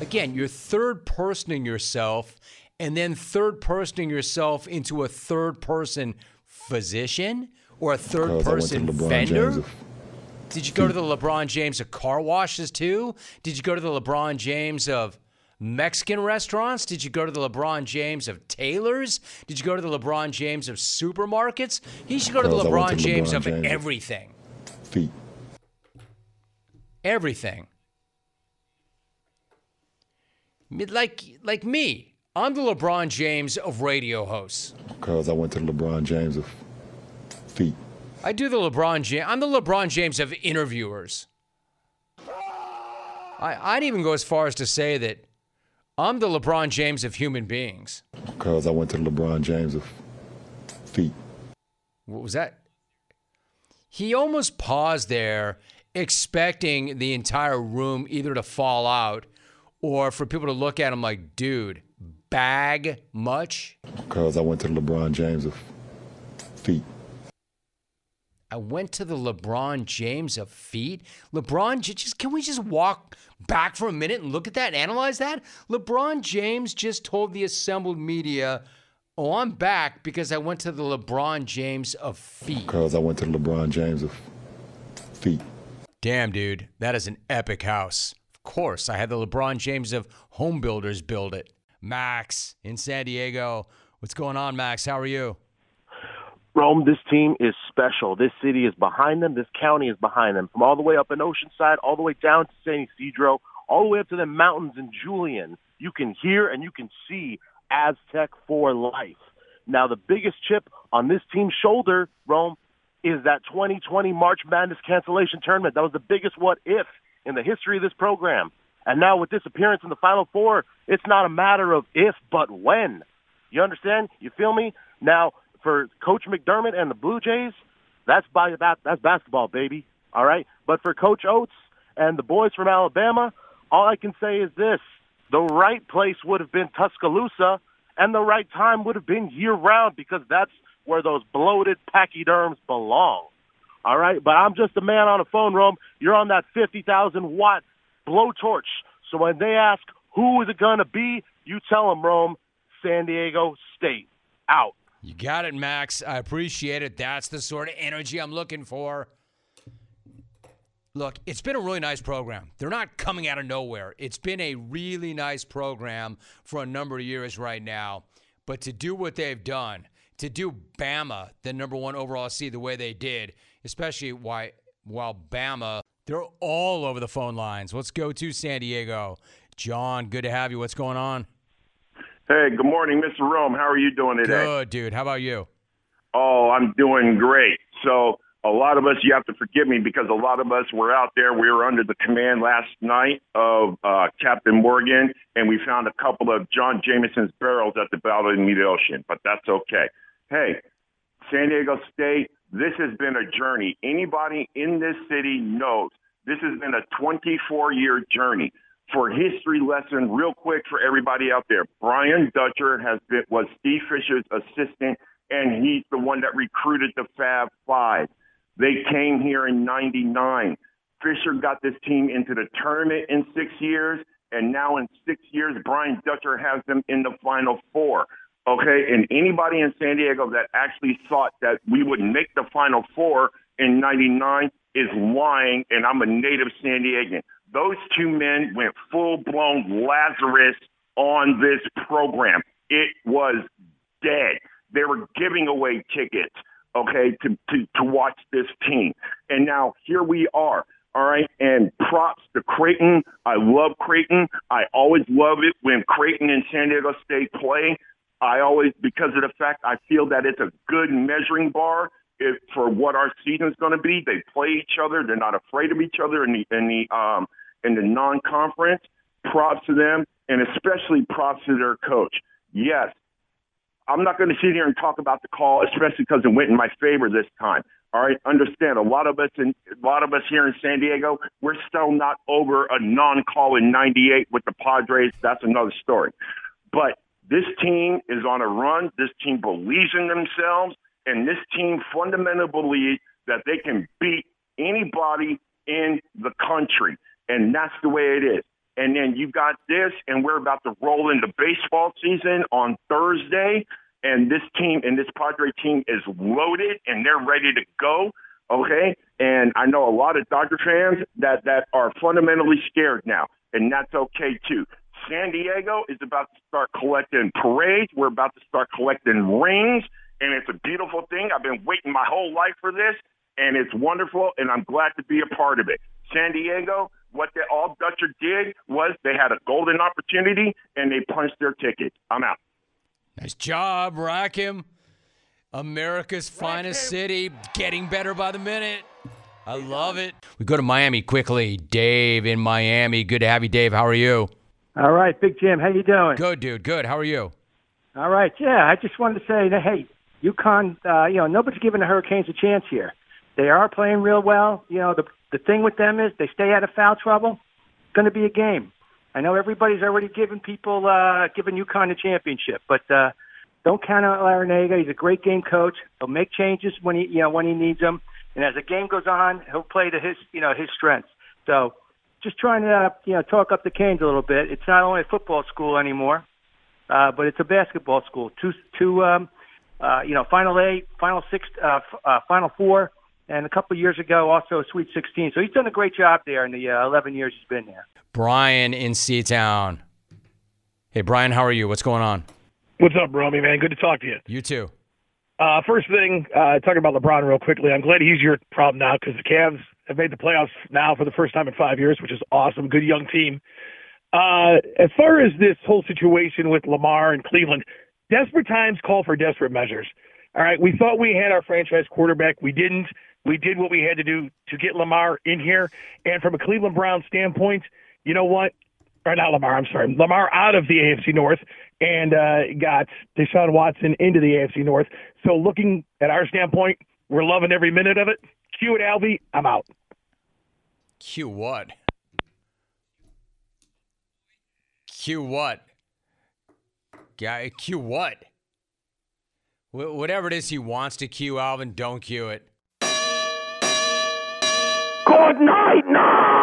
Again, you're third-personing yourself and then third-personing yourself into a third-person physician or a third-person vendor. Did you go to the LeBron James of car washes too? Did you go to the LeBron James of Mexican restaurants? Did you go to the LeBron James of tailors? Did you go to the LeBron James of supermarkets? He should go to the LeBron James of everything. Feet. Everything. Like me. I'm the LeBron James of radio hosts. Because I went to the LeBron James of feet. I do the LeBron James. I'm the LeBron James of interviewers. I'd even go as far as to say that I'm the LeBron James of human beings. Because I went to the LeBron James of feet. What was that? He almost paused there, expecting the entire room either to fall out or for people to look at him like, dude, bag much? Because I went to the LeBron James of feet. I went to the LeBron James of feet? LeBron, can we just walk back for a minute and look at that and analyze that? LeBron James just told the assembled media, oh, I'm back because I went to the LeBron James of feet. Because I went to the LeBron James of feet. Damn, dude, that is an epic house. Course, I had the LeBron James of home builders build it. Max in San Diego. What's going on, Max? How are you? Rome, this team is special. This city is behind them. This county is behind them. From all the way up in Oceanside, all the way down to San Ysidro, all the way up to the mountains in Julian, you can hear and you can see Aztec for life. Now, the biggest chip on this team's shoulder, Rome, is that 2020 March Madness cancellation tournament. That was the biggest what if in the history of this program. And now with this appearance in the Final Four, it's not a matter of if, but when. You understand? You feel me? Now, for Coach McDermott and the Blue Jays, that's basketball, baby. All right? But for Coach Oates and the boys from Alabama, all I can say is this. The right place would have been Tuscaloosa, and the right time would have been year-round, because that's where those bloated pachyderms belong. All right, but I'm just a man on a phone, Rome. You're on that 50,000-watt blowtorch. So when they ask, who is it going to be, you tell them, Rome, San Diego State. Out. You got it, Max. I appreciate it. That's the sort of energy I'm looking for. Look, it's been a really nice program. They're not coming out of nowhere. It's been a really nice program for a number of years right now. But to do what they've done, to do Bama, the number one overall seed, the way they did, especially while Bama, they're all over the phone lines. Let's go to San Diego. John, good to have you. What's going on? Hey, good morning, Mr. Rome. How are you doing today? Good, dude. How about you? Oh, I'm doing great. So a lot of us, you have to forgive me because a lot of us were out there. We were under the command last night of Captain Morgan, and we found a couple of John Jameson's barrels at the Battle of the Mid-Ocean, but that's okay. Hey, San Diego State, this has been a journey. Anybody in this city knows this has been a 24-year journey. For history lesson, real quick for everybody out there, Brian Dutcher was Steve Fisher's assistant, and he's the one that recruited the Fab Five. They came here in 99. Fisher got this team into the tournament in 6 years, and now in 6 years, Brian Dutcher has them in the Final Four. okay? And anybody in San Diego that actually thought that we would make the Final Four in 99 is lying, and I'm a native San Diegan. Those two men went full-blown Lazarus on this program. It was dead. They were giving away tickets, okay, to watch this team. And now here we are, all right? And props to Creighton. I love Creighton. I always love it when Creighton and San Diego State play. I always, because of the fact I feel that it's a good measuring bar for what our season's going to be. They play each other. They're not afraid of each other in the non-conference. Props to them, and especially props to their coach. Yes, I'm not going to sit here and talk about the call, especially because it went in my favor this time. All right, understand. A lot of us here in San Diego, we're still not over a non-call in '98 with the Padres. That's another story. But this team is on a run. This team believes in themselves, and this team fundamentally believes that they can beat anybody in the country, and that's the way it is. And then you've got this, and we're about to roll into baseball season on Thursday, and this team and this Padre team is loaded, and they're ready to go, okay? And I know a lot of Dodger fans that are fundamentally scared now, and that's okay too. San Diego is about to start collecting parades. We're about to start collecting rings, and it's a beautiful thing. I've been waiting my whole life for this, and it's wonderful, and I'm glad to be a part of it. San Diego, what they all Dutcher did was they had a golden opportunity, and they punched their ticket. I'm out. Nice job, Rakim. America's finest city, getting better by the minute. I love it. We go to Miami quickly. Dave in Miami. Good to have you, Dave. How are you? All right, Big Jim. How you doing? Good, dude. Good. How are you? All right. Yeah, I just wanted to say that, hey, UConn, nobody's giving the Hurricanes a chance here. They are playing real well. You know, the thing with them is they stay out of foul trouble. It's going to be a game. I know everybody's already giving UConn a championship, but don't count on Larranaga. He's a great game coach. He'll make changes when he needs them, and as the game goes on, he'll play to his strengths. So, just trying to talk up the Canes a little bit. It's not only a football school anymore, but it's a basketball school. Final Eight, Final Six, Final Four. And a couple of years ago, also a Sweet 16. So he's done a great job there in the 11 years he's been there. Brian in Seatown. Hey, Brian, how are you? What's going on? What's up, Romy, man? Good to talk to you. You too. First thing, talking about LeBron real quickly, I'm glad he's your problem now because the Cavs have made the playoffs now for the first time in 5 years, which is awesome. Good young team. As far as this whole situation with Lamar and Cleveland, desperate times call for desperate measures. All right, we thought we had our franchise quarterback. We didn't. We did what we had to do to get Lamar in here. And from a Cleveland Browns standpoint, you know what? Or not Lamar, I'm sorry. Lamar out of the AFC North and got Deshaun Watson into the AFC North. So looking at our standpoint, we're loving every minute of it. Cue it, Alvy. I'm out. Cue what? Cue what? Guy, cue what? Whatever it is he wants to cue, Alvin, don't cue it. Good night, no!